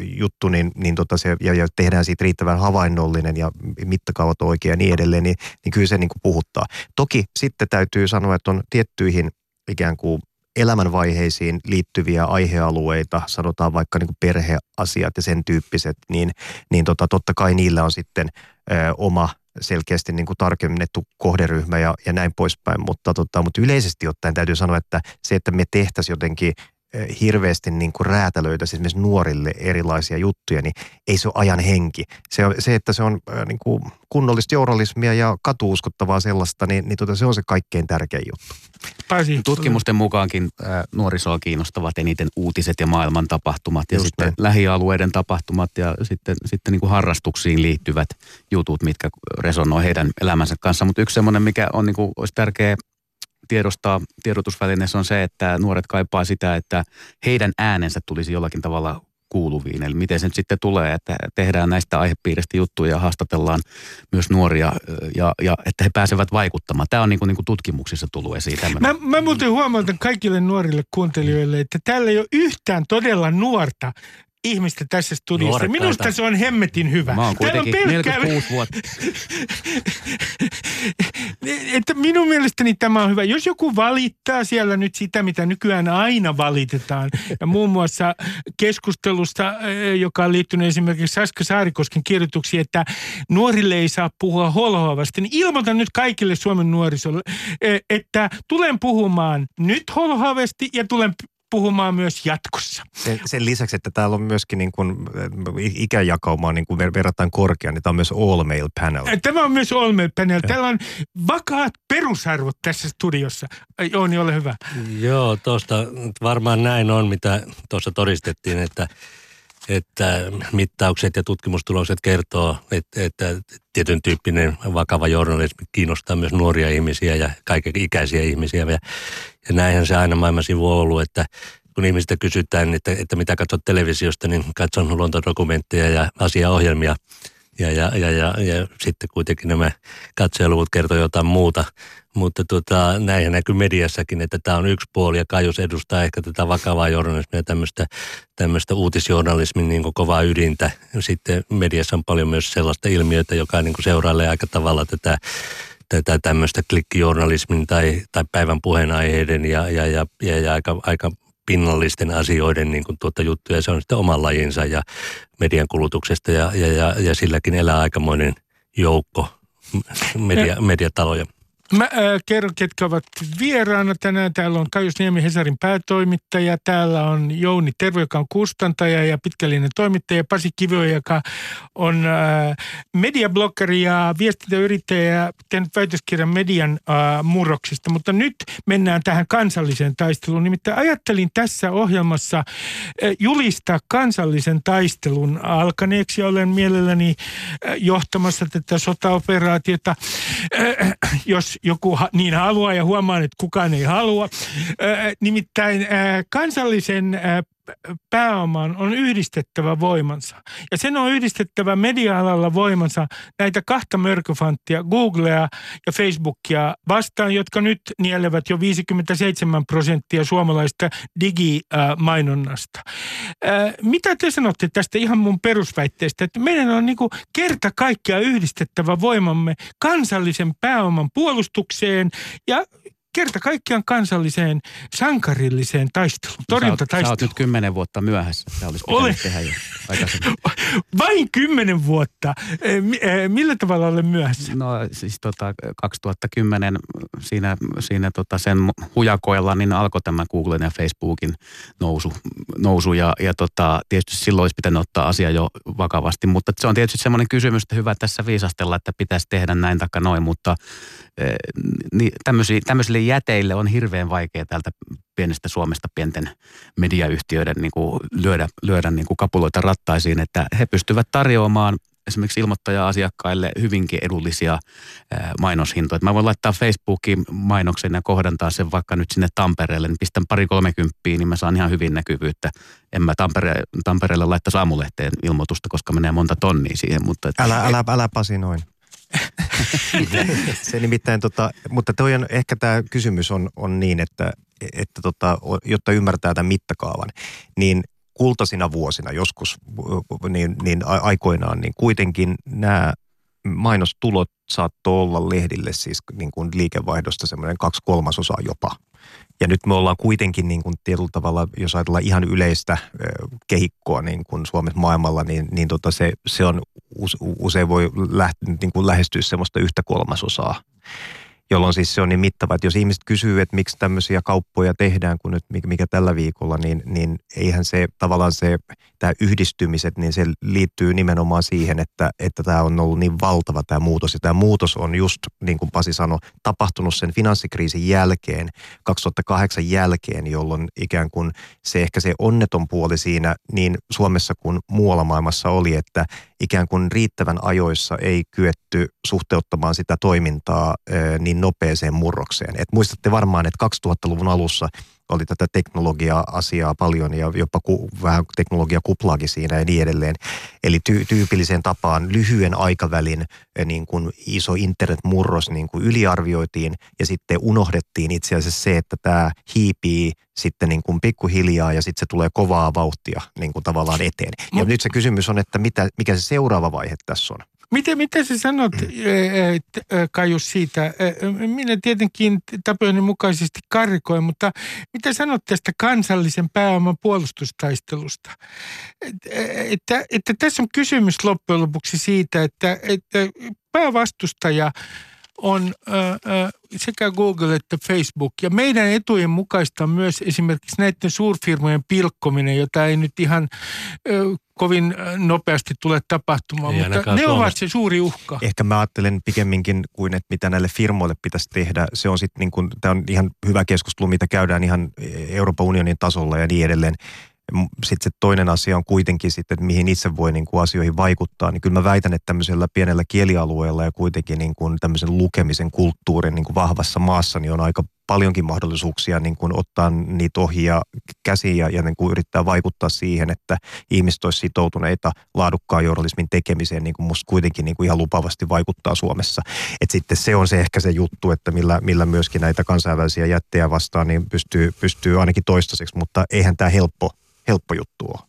juttu niin, niin tota se, ja, ja tehdään siitä riittävän havainnollinen ja mittakaavat oikein ja niin edelleen, niin, niin kyllä se niin kuin puhuttaa. Toki sitten täytyy sanoa, että on tiettyihin ikään kuin elämänvaiheisiin liittyviä aihealueita, sanotaan vaikka niin kuin perheasiat ja sen tyyppiset, niin, niin tota, totta kai niillä on sitten ö, oma selkeästi niin kuin tarkennettu kohderyhmä ja, ja näin poispäin, mutta, tota, mutta yleisesti ottaen täytyy sanoa, että se, että me tehtäisiin jotenkin hirveästi niin kuin räätälöitäisiin esimerkiksi nuorille erilaisia juttuja, niin ei se ole ajan henki. Se, on, se että se on niin kuin kunnollista journalismia ja katuuskottavaa sellaista, niin, niin tuota, se on se kaikkein tärkein juttu. Tutkimusten mukaankin äh, nuorisoa kiinnostavat eniten uutiset ja maailman tapahtumat ja just sitten näin. Lähialueiden tapahtumat ja sitten, sitten niin kuin harrastuksiin liittyvät jutut, mitkä resonoi heidän elämänsä kanssa. Mutta yksi semmoinen, mikä on, niin kuin, olisi tärkeä tiedostaa tiedotusvälineessä on se, että nuoret kaipaa sitä, että heidän äänensä tulisi jollakin tavalla kuuluviin. Eli miten se nyt sitten tulee, että tehdään näistä aihepiiristä juttuja ja haastatellaan myös nuoria ja, ja että he pääsevät vaikuttamaan. Tämä on niin kuin, niin kuin tutkimuksissa tullut esiin tämmöinen. Mä, mä muuten huomautan kaikille nuorille kuuntelijoille, että täällä ei ole yhtään todella nuorta ihmistä tässä studiossa. Nuoret Minusta taita. Se on hemmetin hyvä. Mä oon kuitenkin on pelkkää... neljäkymmentäkuusi vuotta. Että minun mielestäni tämä on hyvä. Jos joku valittaa siellä nyt sitä, mitä nykyään aina valitetaan, ja muun muassa keskustelusta, joka on liittynyt esimerkiksi Aska Saarikosken kirjoituksiin, että nuorille ei saa puhua holhoavasti, niin ilmoitan nyt kaikille Suomen nuorisolle, että tulen puhumaan nyt holhoavasti ja tulen puhumaan myös jatkossa. Sen, sen lisäksi, että täällä on myöskin niin kuin ikäjakauma niin kuin ver- verrattain korkea, niin tämä on myös all male panel. Tämä on myös all male panel. Ja. Täällä on vakaat perusarvot tässä studiossa. Jouni, ole hyvä. Joo, tuosta varmaan näin on, mitä tuossa todistettiin, että, että mittaukset ja tutkimustulokset kertoo, että, että tietyn tyyppinen vakava journalismi kiinnostaa myös nuoria ihmisiä ja kaiken ikäisiä ihmisiä. Ja, ja näinhän se aina maailman sivu on ollut, että kun ihmisiltä kysytään, että, että mitä katsot televisiosta, niin katson luontodokumentteja ja asiaohjelmia. Ja, ja, ja, ja, ja sitten kuitenkin nämä katsojaluvut kertovat jotain muuta. Mutta tota, näinhän näkyy mediassakin, että tämä on yksi puoli ja Kaius edustaa ehkä tätä vakavaa journalismia, tämmöistä, tämmöistä uutisjournalismin niin kuin kovaa ydintä. Sitten mediassa on paljon myös sellaista ilmiötä, joka niin kuin seurailee aika tavalla tätä, tätä tämmöistä klikkijournalismin tai, tai päivän puheenaiheiden ja, ja, ja, ja, ja aika, aika pinnallisten asioiden niin kuin tuota juttuja. Se on sitten oman lajinsa ja median kulutuksesta ja, ja, ja, ja silläkin elää aikamoinen joukko media, mediataloja. Mä äh, kerron, ketkä ovat vieraana tänään. Täällä on Kaius Niemi, Hesarin päätoimittaja. Täällä on Jouni Tervo, joka on kustantaja ja pitkällinen toimittaja. Pasi Kivioja, joka on äh, mediabloggeri ja viestintäyrittäjä ja tehnyt väitöskirjan median äh, murroksesta. Mutta nyt mennään tähän kansalliseen taisteluun. Nimittäin ajattelin tässä ohjelmassa äh, julistaa kansallisen taistelun alkaneeksi. Olen mielelläni äh, johtamassa tätä sotaoperaatiota, äh, jos joku niin haluaa ja huomaan, että kukaan ei halua. Nimittäin kansallisen pääomaan on yhdistettävä voimansa. Ja sen on yhdistettävä media-alalla voimansa näitä kahta mörköfanttia, Googlea ja Facebookia vastaan, jotka nyt nielevät jo viisikymmentäseitsemän prosenttia suomalaista digimainonnasta. Mitä te sanotte tästä ihan mun perusväitteestä, että meidän on niin kuin kerta kaikkea yhdistettävä voimamme kansallisen pääoman puolustukseen ja kerta kaikkiaan kansalliseen sankarilliseen taisteluun, torjuntataisteluun. Sä oot nyt kymmenen vuotta myöhässä. Sä olisi pitänyt olen tehdä jo aikaisemmin. Vain kymmenen vuotta? Millä tavalla olen myöhässä? No siis tota, kaksituhattakymmenen siinä, siinä tota sen hujakoilla niin alkoi tämä Googlen ja Facebookin nousu. nousu ja ja tota, tietysti silloin olisi pitänyt ottaa asia jo vakavasti. Mutta se on tietysti semmoinen kysymys, että hyvä tässä viisastella, että pitäisi tehdä näin taikka noin. Mutta niin, tämmöisiä, tämmöisiä jäteille on hirveän vaikea täältä pienestä Suomesta pienten mediayhtiöiden niin kuin lyödä, lyödä niin kuin kapuloita rattaisiin, että he pystyvät tarjoamaan esimerkiksi ilmoittaja-asiakkaille hyvinkin edullisia mainoshintoja. Mä voin laittaa Facebookiin mainoksen ja kohdentaa sen vaikka nyt sinne Tampereelle, niin pistän pari kolmekymppiä, niin mä saan ihan hyvin näkyvyyttä. En mä Tampere, Tampereelle laittaisi Aamulehteen ilmoitusta, koska menee monta tonnia siihen. Mutta et... älä, älä, älä Pasi noin. Se nimittäin, tota, mutta toi on, ehkä tämä kysymys on, on niin, että, että tota, jotta ymmärtää tämän mittakaavan, niin kultaisina vuosina joskus, niin, niin aikoinaan, niin kuitenkin nämä mainostulot saattoi olla lehdille siis niin kuin liikevaihdosta semmoinen kaksi kolmasosaa jopa. Ja nyt me ollaan kuitenkin niin kuin tietyllä tavalla, jos ajatellaan ihan yleistä kehikkoa niin kuin Suomessa maailmalla, niin, niin tota se, se on usein voi lähteä, niin kuin lähestyä semmoista yhtä kolmasosaa, jolloin siis se on niin mittava, että jos ihmiset kysyy, että miksi tämmöisiä kauppoja tehdään, kun nyt mikä tällä viikolla, niin, niin eihän se tavallaan se, tämä yhdistymiset, niin se liittyy nimenomaan siihen, että, että tämä on ollut niin valtava tämä muutos. Ja tämä muutos on just, niin kuin Pasi sanoi, tapahtunut sen finanssikriisin jälkeen, kaksituhattakahdeksan jälkeen, jolloin ikään kuin se ehkä se onneton puoli siinä niin Suomessa kuin muualla maailmassa oli, että ikään kuin riittävän ajoissa ei kyetty suhteuttamaan sitä toimintaa niin nopeeseen murrokseen. Et muistatte varmaan, että kaksituhattaluvun alussa oli tätä teknologia-asiaa paljon ja jopa ku, vähän teknologiakuplaakin siinä ja niin edelleen. Eli tyy, tyypilliseen tapaan lyhyen aikavälin niin kuin iso internetmurros niin kuin yliarvioitiin ja sitten unohdettiin itse asiassa se, että tämä hiipii sitten niin kuin pikkuhiljaa ja sitten se tulee kovaa vauhtia niin kuin tavallaan eteen. Ja Mut... nyt se kysymys on, että mitä, mikä se seuraava vaihe tässä on? Miten, mitä sä sanot, Kaius, siitä? Minä tietenkin tapojeni mukaisesti karikoin, mutta mitä sanot tästä kansallisen pääoman puolustustaistelusta? Että, että tässä on kysymys loppujen lopuksi siitä, että, että päävastustaja on sekä Google että Facebook. Ja meidän etujen mukaista myös esimerkiksi näiden suurfirmojen pilkkominen, jota ei nyt ihan kovin nopeasti tule tapahtumaan, ei mutta ne ovat se suuri uhka. Ehkä mä ajattelen pikemminkin kuin, että mitä näille firmoille pitäisi tehdä. Se on sitten niin kuin, tämä on ihan hyvä keskustelu, mitä käydään ihan Euroopan unionin tasolla ja niin edelleen. Sitten se toinen asia on kuitenkin sitten, että mihin itse voi niin kuin asioihin vaikuttaa, niin kyllä mä väitän, että tämmöisellä pienellä kielialueella ja kuitenkin niin kuin tämmöisen lukemisen kulttuurin niin kuin vahvassa maassa, niin on aika paljonkin mahdollisuuksia niin kuin ottaa niitä ohjia käsiin ja, ja niin kuin yrittää vaikuttaa siihen, että ihmiset olisi sitoutuneita laadukkaan journalismin tekemiseen, niin kuin musta kuitenkin niin kuin ihan lupaavasti vaikuttaa Suomessa. Et sitten se on se ehkä se juttu, että millä, millä myöskin näitä kansainvälisiä jättejä vastaan, niin pystyy, pystyy ainakin toistaiseksi, mutta eihän tämä helppo. helppo juttu on.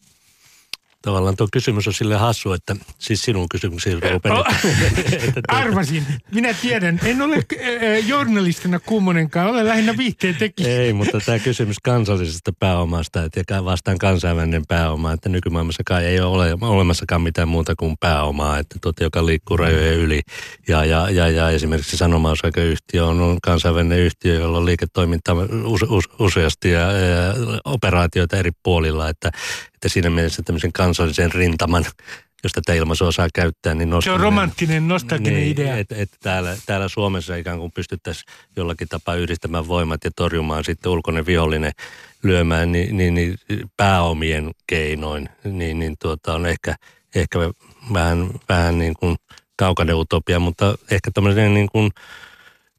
Tavallaan tuo kysymys on silleen hassu, että siis sinun kysymyksesi Ruben. Oh. Arvasin. Minä tiedän. En ole journalistina kummonenkaan. Olen lähinnä viihteen tekijä. Ei, mutta tämä kysymys kansallisesta pääomasta ja vastaan kansainvälinen pääoma, että nykymaailmassakaan ei ole olemassakaan mitään muuta kuin pääomaa, että tuota, joka liikkuu rajojen yli. Ja, ja, ja, ja esimerkiksi Sanoma-osakeyhtiö on kansainvälinen yhtiö, jolla on liiketoimintaa use, use, useasti ja, ja operaatioita eri puolilla, että että siinä mielessä tämmöisen kansallisen rintaman, josta tätä ilmaisua saa käyttää, niin nostaminen. Se on romanttinen, nostalginen niin, idea. Että et täällä, täällä Suomessa ikään kuin pystyttäisiin jollakin tapaa yhdistämään voimat ja torjumaan sitten ulkoinen vihollinen lyömään niin, niin, niin pääomien keinoin, niin, niin tuota on ehkä, ehkä vähän, vähän niin kuin kaukainen utopia, mutta ehkä tämmöinen niin kuin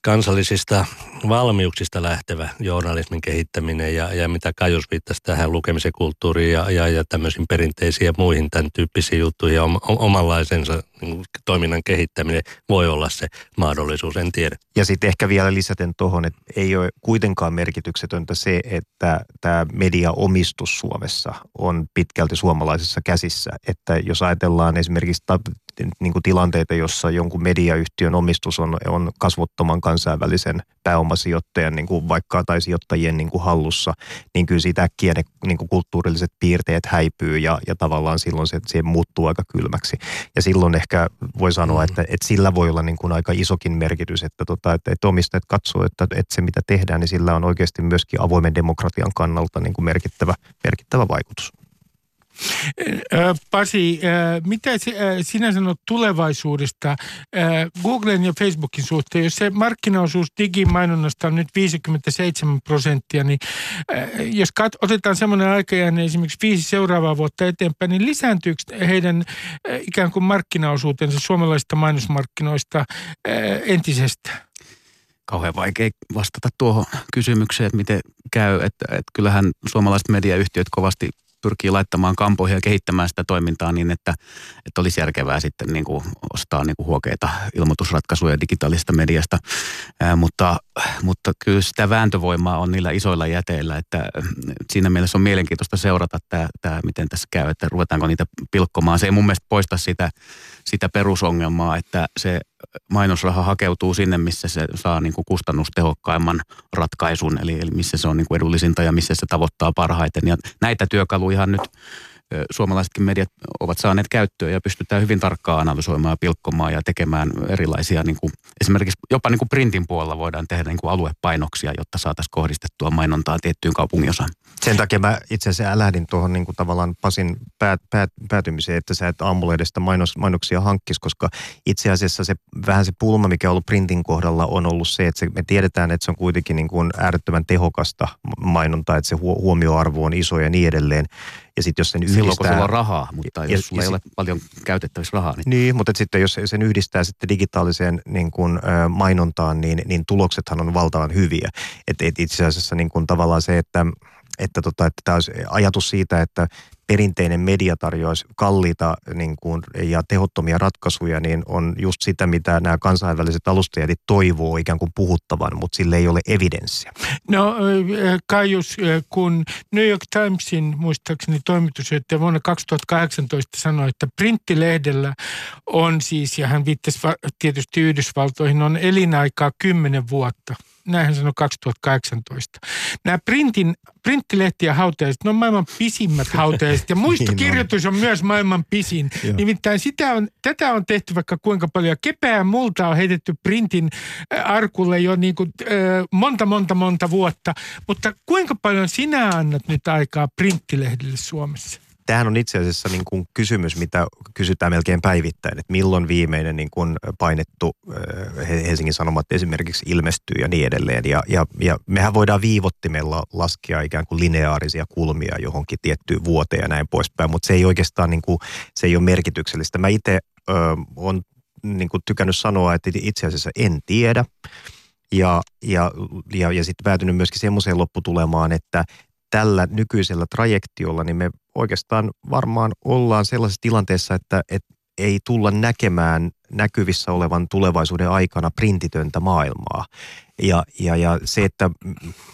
kansallisista valmiuksista lähtevä journalismin kehittäminen ja, ja mitä Kaius viittasi tähän lukemisen kulttuuriin ja, ja, ja tämmöisiin perinteisiin ja muihin tämän tyyppisiin juttuihin ja om, omanlaisensa niin toiminnan kehittäminen voi olla se mahdollisuus, en tiedä. Ja sitten ehkä vielä lisäten tuohon, että ei ole kuitenkaan merkityksetöntä se, että tämä mediaomistus Suomessa on pitkälti suomalaisissa käsissä. Että jos ajatellaan esimerkiksi niin kuin tilanteita, jossa jonkun mediayhtiön omistus on, on kasvottoman kansainvälisen pääomasijoittajan niin kuin vaikka tai sijoittajien niin kuin hallussa, niin kyllä siitä äkkiä ne niin kuin kulttuurilliset piirteet häipyy ja, ja tavallaan silloin se, se muuttuu aika kylmäksi. Ja silloin ehkä voi sanoa, mm-hmm. että, että sillä voi olla niin kuin aika isokin merkitys, että, tota, että, että omistajat katsoo, että, että se mitä tehdään, niin sillä on oikeasti myöskin avoimen demokratian kannalta niin kuin merkittävä, merkittävä vaikutus. Pasi, mitä sinä sanot tulevaisuudesta Googlen ja Facebookin suhteen? Jos se markkinaosuus digimainonnasta on nyt viisikymmentäseitsemän prosenttia, niin jos otetaan semmoinen aikajänne esimerkiksi viisi seuraavaa vuotta eteenpäin, niin lisääntyykö heidän ikään kuin markkinaosuutensa suomalaisista mainosmarkkinoista entisestään? Kauhean vaikea vastata tuohon kysymykseen, että miten käy. Että, että kyllähän suomalaiset mediayhtiöt kovasti pyrkii laittamaan kampoihin ja kehittämään sitä toimintaa niin, että, että olisi järkevää sitten niin kuin ostaa niin kuin huokeita ilmoitusratkaisuja digitaalisesta mediasta. Ää, mutta, mutta kyllä sitä vääntövoimaa on niillä isoilla jäteillä, että siinä mielessä on mielenkiintoista seurata tämä, tämä miten tässä käy, että ruvetaanko niitä pilkkomaan. Se ei mun mielestä poista sitä, sitä perusongelmaa, että se mainosraha hakeutuu sinne, missä se saa niin kuin kustannustehokkaimman ratkaisun, eli, eli missä se on niin kuin edullisinta ja missä se tavoittaa parhaiten. Ja näitä työkaluja nyt suomalaisetkin mediat ovat saaneet käyttöön ja pystytään hyvin tarkkaan analysoimaan ja pilkkomaan ja tekemään erilaisia, niin kuin, esimerkiksi jopa niin kuin printin puolella voidaan tehdä niin kuin aluepainoksia, jotta saataisiin kohdistettua mainontaa tiettyyn kaupunginosaan. Sen takia mä itse asiassa lähdin tuohon niin kuin tavallaan Pasin päät, päät, päätymiseen, että sä et Aamulehdestä mainos, mainoksia hankkisi, koska itse asiassa se vähän se pulma, mikä on ollut printin kohdalla, on ollut se, että se, me tiedetään, että se on kuitenkin niin kuin äärettömän tehokasta mainontaa, että se huomioarvo on iso ja niin edelleen. Ja sitten jos sen yhdistää... Silloin kun sulla on rahaa, mutta jos sulla ei ole paljon käytettävissä rahaa. Niin, niin mutta sitten jos sen yhdistää sitten digitaaliseen niin kuin, ä, mainontaan, niin, niin tuloksethan on valtavan hyviä. Et, et itse asiassa niin kuin, tavallaan se, että, että, tota, että tämä olisi ajatus siitä, että perinteinen media tarjoaisi kalliita niin kuin, ja tehottomia ratkaisuja, niin on just sitä, mitä nämä kansainväliset alustajat toivoo ikään kuin puhuttavan, mutta sille ei ole evidenssiä. No Kaius, kun New York Timesin muistaakseni toimitusjohtaja vuonna kaksituhattakahdeksantoista sanoi, että printtilehdellä on siis, ja hän viittasi tietysti Yhdysvaltoihin, on elinaikaa kymmenen vuotta. Näinhän sanoi kaksituhattakahdeksantoista. Nämä printin, printtilehti ja hautajaiset, ne on maailman pisimmät hautajaiset. Ja muistokirjoitus on myös maailman pisin. Nimittäin sitä on, tätä on tehty vaikka kuinka paljon. Kepeää multa on heitetty printin arkulle jo niin kuin, äh, monta, monta, monta vuotta. Mutta kuinka paljon sinä annat nyt aikaa printtilehdille Suomessa? Tämähän on itse asiassa niin kuin kysymys, mitä kysytään melkein päivittäin, että milloin viimeinen niin kuin painettu Helsingin Sanomat esimerkiksi ilmestyy ja niin edelleen. Ja, ja, ja mehän voidaan viivottimella laskea ikään kuin lineaarisia kulmia johonkin tiettyyn vuoteen ja näin poispäin, mutta se ei oikeastaan niin kuin, se ei ole merkityksellistä. Mä itse olen niin kuin tykännyt sanoa, että itse asiassa en tiedä ja, ja, ja, ja sitten päätynyt myöskin semmoiseen lopputulemaan, että tällä nykyisellä trajektiolla, niin me oikeastaan varmaan ollaan sellaisessa tilanteessa, että, että ei tulla näkemään näkyvissä olevan tulevaisuuden aikana printitöntä maailmaa. Ja, ja, ja se, että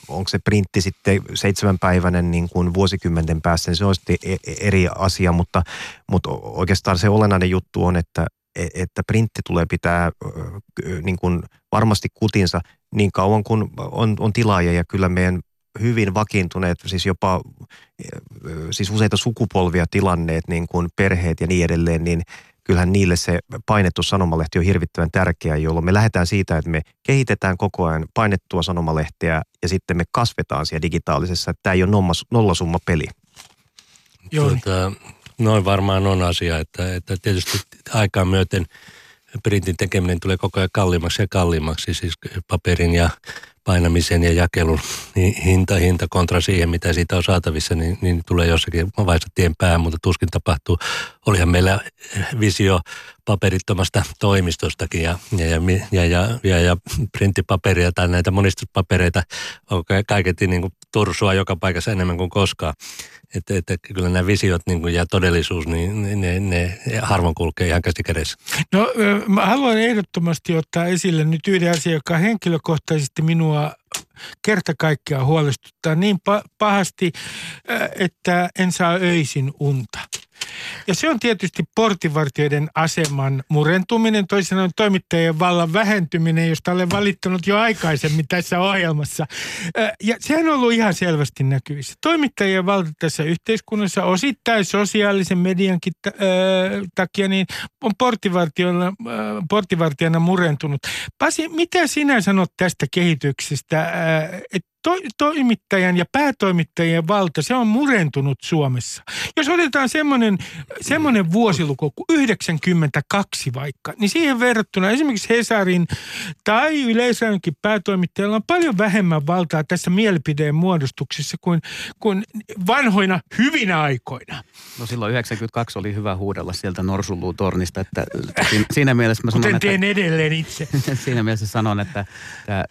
onko se printti sitten seitsemänpäiväinen niin kuin vuosikymmenten päässä, niin se on sitten eri asia, mutta, mutta oikeastaan se olennainen juttu on, että, että printti tulee pitää niin kuin varmasti kutinsa niin kauan kuin on, on tilaajia ja kyllä meidän hyvin vakiintuneet, siis jopa siis useita sukupolvia tilanneet, niin kuin perheet ja niin edelleen, niin kyllähän niille se painettu sanomalehti on hirvittävän tärkeä, jolloin me lähdetään siitä, että me kehitetään koko ajan painettua sanomalehteä ja sitten me kasvetaan siellä digitaalisessa, että tämä ei ole nollasumma peli. Tuota, noin varmaan on asia, että, että tietysti aikaan myöten printin tekeminen tulee koko ajan kalliimmaksi ja kalliimmaksi, siis paperin ja painamisen ja jakelun niin hinta, hinta kontra siihen, mitä siitä on saatavissa, niin, niin tulee jossakin vaiheessa tien päähän, mutta tuskin tapahtuu. Olihan meillä visio paperittomasta toimistostakin ja, ja, ja, ja, ja, ja printtipaperia tai näitä monistuspapereita on kaiketi niin kuin tursua joka paikassa enemmän kuin koskaan. Että, että kyllä nämä visiot niin kuin, ja todellisuus, niin ne, ne harvoin kulkee ihan käsi kädessä. No mä haluan ehdottomasti ottaa esille nyt yhden asian, joka henkilökohtaisesti minua kerta kaikkiaan huolestuttaa niin pa- pahasti, että en saa öisin unta. Ja se on tietysti portinvartijoiden aseman murentuminen, toisin sanoen toimittajien vallan vähentyminen, josta olen valittanut jo aikaisemmin tässä ohjelmassa. Ja sehän on ollut ihan selvästi näkyvissä. Toimittajien valta tässä yhteiskunnassa osittain sosiaalisen mediankin äh, takia niin on portinvartijana, äh, portinvartijana murentunut. Pasi, mitä sinä sanot tästä kehityksestä, äh, että To, toimittajan ja päätoimittajien valta, se on murentunut Suomessa. Jos otetaan semmoinen, semmoinen vuosiluku kuin yhdeksänkymmentäkaksi vaikka, niin siihen verrattuna esimerkiksi Hesarin tai Yleisradionkin päätoimittajilla on paljon vähemmän valtaa tässä mielipideen muodostuksessa kuin, kuin vanhoina hyvinä aikoina. No silloin yhdeksänkymmentäkaksi oli hyvä huudella sieltä norsunluutornista, että siinä mielessä mä sanon, kuten teen että, edelleen itse. Siinä mielessä sanon, että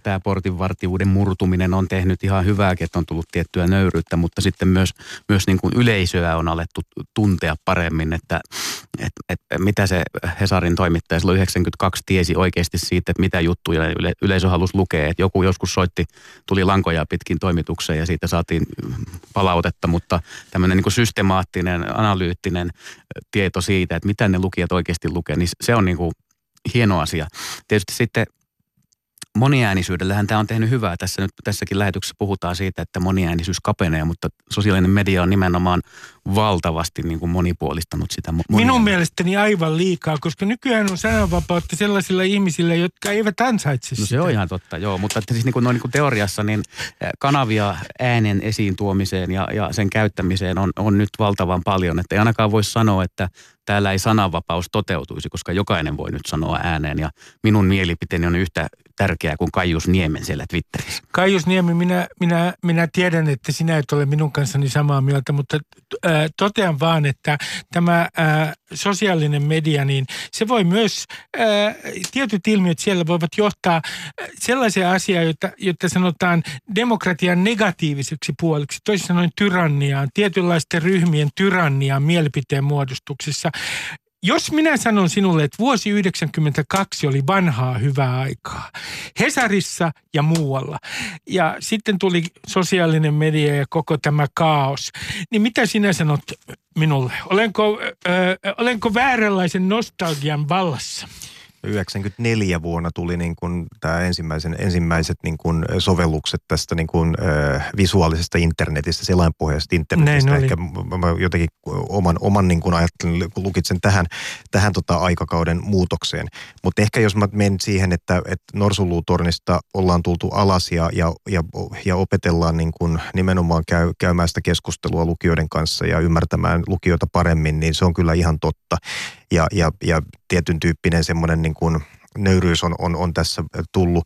tämä portinvartijuuden murtuminen on tehnyt ihan hyvääkin, että on tullut tiettyä nöyryyttä, mutta sitten myös, myös niin kuin yleisöä on alettu tuntea paremmin, että et, et, mitä se Hesarin toimittaja silloin yhdeksänkymmentäkaksi tiesi oikeasti siitä, että mitä juttuja yle, yleisö halusi lukea. Et joku joskus soitti, tuli lankoja pitkin toimitukseen ja siitä saatiin palautetta, mutta tämmöinen niin kuin systemaattinen, analyyttinen tieto siitä, että mitä ne lukijat oikeasti lukee, niin se on niin kuin hieno asia. Tietysti sitten moniäänisyydellähän tämä on tehnyt hyvää. Tässä nyt, tässäkin lähetyksessä puhutaan siitä, että moniäänisyys kapenee, mutta sosiaalinen media on nimenomaan valtavasti niin kuin monipuolistanut sitä. Moni- Minun mielestäni aivan liikaa, koska nykyään on sananvapautta sellaisilla ihmisillä, jotka eivät ansaitse sitä. No se on ihan totta, joo, mutta siis niin kuin, noin niin kuin teoriassa niin kanavia äänen esiin tuomiseen ja, ja sen käyttämiseen on, on nyt valtavan paljon, että ei ainakaan voi sanoa, että täällä ei sananvapaus toteutuisi, koska jokainen voi nyt sanoa ääneen ja minun mielipiteeni on yhtä tärkeää kuin Kaius Niemen siellä Twitterissä. Kaius Niemi, minä, minä, minä tiedän, että sinä et ole minun kanssani samaa mieltä, mutta äh, totean vaan, että tämä äh, sosiaalinen media, niin se voi myös, äh, tietyt ilmiöt siellä voivat johtaa äh, sellaiseen asiaan, jota, jota sanotaan demokratian negatiiviseksi puoliksi, toisin sanoen tyranniaan, tietynlaisten ryhmien tyranniaan mielipiteen muodostuksessa. Jos minä sanon sinulle, että vuosi yhdeksänkymmentäkaksi oli vanhaa hyvää aikaa Hesarissa ja muualla, ja sitten tuli sosiaalinen media ja koko tämä kaos, niin mitä sinä sanot minulle? Olenko, äh, olenko vääränlaisen nostalgian vallassa? yhdeksänkymmentäneljä vuonna tuli niin kuin tämä ensimmäisen, ensimmäiset niin kuin sovellukset tästä niin kuin visuaalisesta internetistä, selainpohjaisesta internetistä. Ehkä jotenkin oman, oman niin kuin ajattelin, kun lukitsen tähän, tähän tota aikakauden muutokseen. Mutta ehkä jos mä menen siihen, että, että norsunluutornista ollaan tultu alas ja, ja, ja, ja opetellaan niin kuin nimenomaan käy, käymään sitä keskustelua lukijoiden kanssa ja ymmärtämään lukijoita paremmin, niin se on kyllä ihan totta. Ja, ja, ja tietyn tyyppinen semmoinen niin kuin nöyryys on, on, on tässä tullut.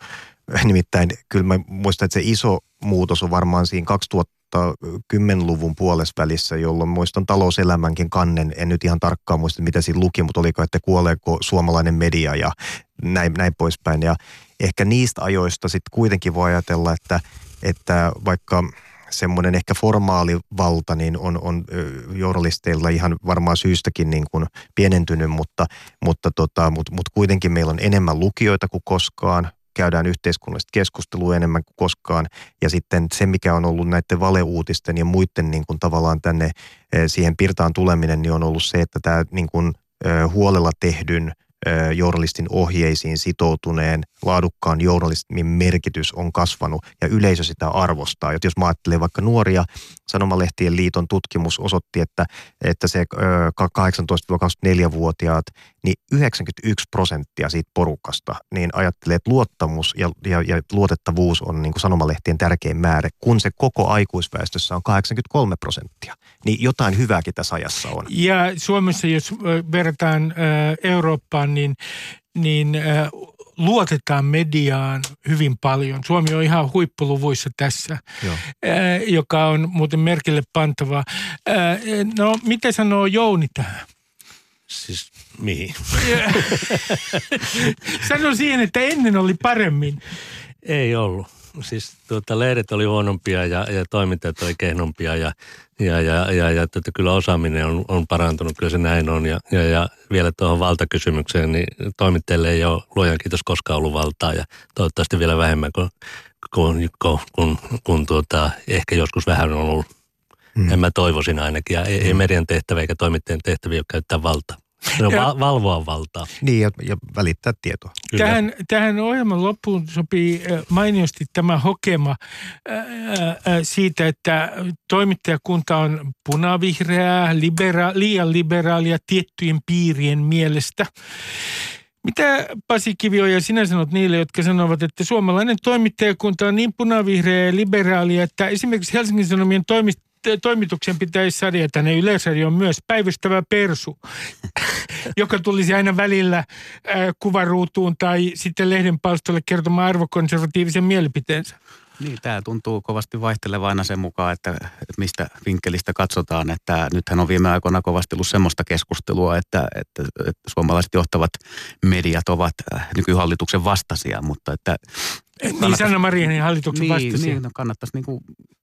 Nimittäin kyllä mä muistan, että se iso muutos on varmaan siinä kaksituhattakymmenluvun puolesvälissä, jolloin muistan Talouselämänkin kannen. En nyt ihan tarkkaan muista, mitä siinä luki, mutta oliko, että kuoleeko suomalainen media ja näin, näin poispäin. Ja ehkä niistä ajoista sitten kuitenkin voi ajatella, että, että vaikka semmoinen ehkä formaali valta niin on, on journalisteilla ihan varmaan syystäkin niin kuin pienentynyt, mutta, mutta, tota, mutta, mutta kuitenkin meillä on enemmän lukijoita kuin koskaan. Käydään yhteiskunnallista keskustelua enemmän kuin koskaan. Ja sitten se, mikä on ollut näiden valeuutisten ja muiden niin kuin tavallaan tänne siihen pirtaan tuleminen, niin on ollut se, että tämä niin kuin huolella tehdyn journalistin ohjeisiin sitoutuneen laadukkaan journalismin merkitys on kasvanut ja yleisö sitä arvostaa. Jos mä ajattelen vaikka nuoria, Sanomalehtien liiton tutkimus osoitti, että, että se kahdeksantoista-kaksikymmentäneljä-vuotiaat, niin yhdeksänkymmentäyksi prosenttia siitä porukasta niin ajattelee, että luottamus ja, ja, ja luotettavuus on niin kuin Sanomalehtien tärkein määrä, kun se koko aikuisväestössä on kahdeksankymmentäkolme prosenttia. Niin jotain hyvääkin tässä ajassa on. Ja Suomessa, jos verrataan Eurooppaan, niin, niin luotetaan mediaan hyvin paljon. Suomi on ihan huippuluvuissa tässä, Joo. joka on muuten merkille pantavaa. No, mitä sanoo Jouni tähän? Siis mihin? Sano siihen, että ennen oli paremmin. Ei ollut. Siis tuota, lehdet oli huonompia ja, ja toimittajat oli kehnompia ja, ja, ja, ja, ja tuota, kyllä osaaminen on, on parantunut, kyllä se näin on. Ja, ja, ja vielä tuohon valtakysymykseen, niin toimittajille ei ole luojan kiitos koskaan ollut valtaa ja toivottavasti vielä vähemmän kuin, kuin, kuin, kuin, kuin tuota, ehkä joskus vähän on ollut. Mm. En mä toivoisin ainakin. Ja ei, ei median tehtävä eikä toimittajien tehtäviä ole käyttää valtaa. No, va- valvoa valtaa. Niin, ja, ja välittää tietoa. Tähän, tähän ohjelman loppuun sopii mainiosti tämä hokema ää, siitä, että toimittajakunta on punavihreää, libera- liian liberaalia tiettyjen piirien mielestä. Mitä, Pasi Kivioja, sinä sanot niille, jotka sanovat, että suomalainen toimittajakunta on niin punavihreä ja liberaalia, että esimerkiksi Helsingin Sanomien toimist- toimituksen pitäisi saada tänne Yleisradioon myös päivystävä persu, joka tulisi aina välillä äh, kuvaruutuun tai sitten lehden palstalle kertomaan arvokonservatiivisen mielipiteensä. Niin, tämä tuntuu kovasti vaihtelevan aina sen mukaan, että mistä vinkkelistä katsotaan. Että nythän on viime aikoina kovasti ollut semmoista keskustelua, että, että, että suomalaiset johtavat mediat ovat nykyhallituksen vastaisia, mutta että... Niin, Sanna Marinin hallituksen niin, vastaisia. Niin, no kannattaisi niin kuin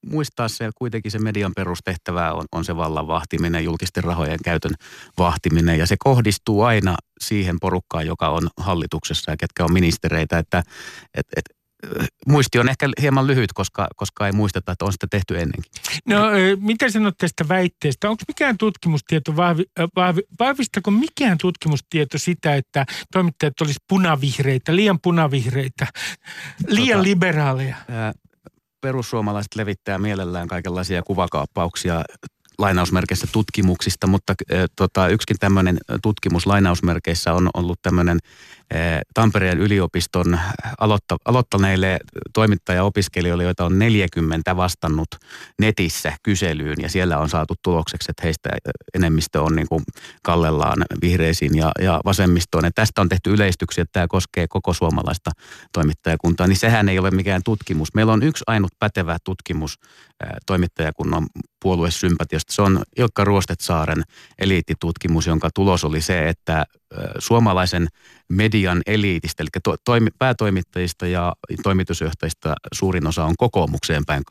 muistaa se, kuitenkin se median perustehtävä on, on se vallan vahtiminen, julkisten rahojen käytön vahtiminen. Ja se kohdistuu aina siihen porukkaan, joka on hallituksessa ja ketkä on ministereitä, että... Et, et, muisti on ehkä hieman lyhyt, koska, koska ei muisteta, että on sitä tehty ennenkin. No, mitä sanot tästä väitteestä? Onko mikään tutkimustieto, vahvi, vahvi, vahvistako mikään tutkimustieto sitä, että toimittajat olisi punavihreitä, liian punavihreitä, liian tota, liberaaleja? Perussuomalaiset levittää mielellään kaikenlaisia kuvakaappauksia lainausmerkeissä tutkimuksista, mutta äh, tota, yksikin tämmöinen tutkimus lainausmerkeissä on ollut tämmöinen äh, Tampereen yliopiston aloitta, aloittaneille toimittajaopiskelijoille, joita on neljäkymmentä vastannut netissä kyselyyn, ja siellä on saatu tulokseksi, että heistä enemmistö on niin kuin kallellaan vihreisiin ja, ja vasemmistoon. Ja tästä on tehty yleistyksiä, että tämä koskee koko suomalaista toimittajakuntaa, niin sehän ei ole mikään tutkimus. Meillä on yksi ainut pätevä tutkimus äh, toimittajakunnan puoluesympatiasta. Se on Ilkka Ruostetsaaren eliittitutkimus, jonka tulos oli se, että suomalaisen median eliitistä, eli to, toimi, päätoimittajista ja toimitusjohtajista suurin osa on kokoomukseen päin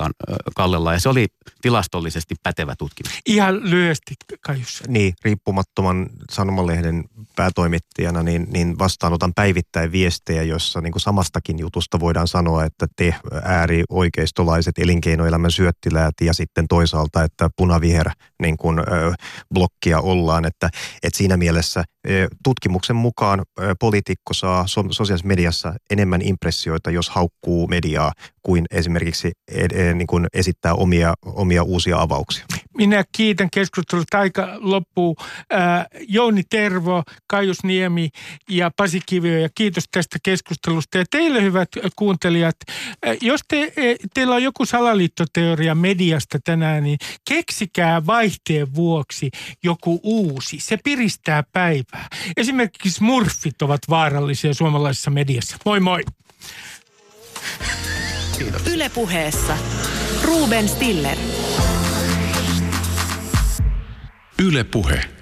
kallella, ja se oli tilastollisesti pätevä tutkimus. Ihan lyhyesti, Kaius. Niin, riippumattoman sanomalehden päätoimittajana niin, niin vastaanotan päivittäin viestejä, jossa niin kuin samastakin jutusta voidaan sanoa, että te äärioikeistolaiset elinkeinoelämän syöttiläät ja sitten toisaalta, että punaviher niin kuin, ö, blokkia ollaan, että, että siinä mielessä ö, tutkimuksen mukaan poliitikko saa sosiaalisessa mediassa enemmän impressioita, jos haukkuu mediaa, kuin esimerkiksi niin kuin esittää omia, omia uusia avauksia. Minä kiitän keskustelusta. Aika loppuu. Jouni Tervo, Kaius Niemi ja Pasi Kivioja, kiitos tästä keskustelusta. Ja teille, hyvät kuuntelijat, jos te, teillä on joku salaliittoteoria mediasta tänään, niin keksikää vaihteen vuoksi joku uusi. Se piristää päivää. Esimerkiksi smurfit ovat vaarallisia suomalaisessa mediassa. Moi moi! Kiitos. Yle Puheessa Ruben Stiller. Yle Puhe.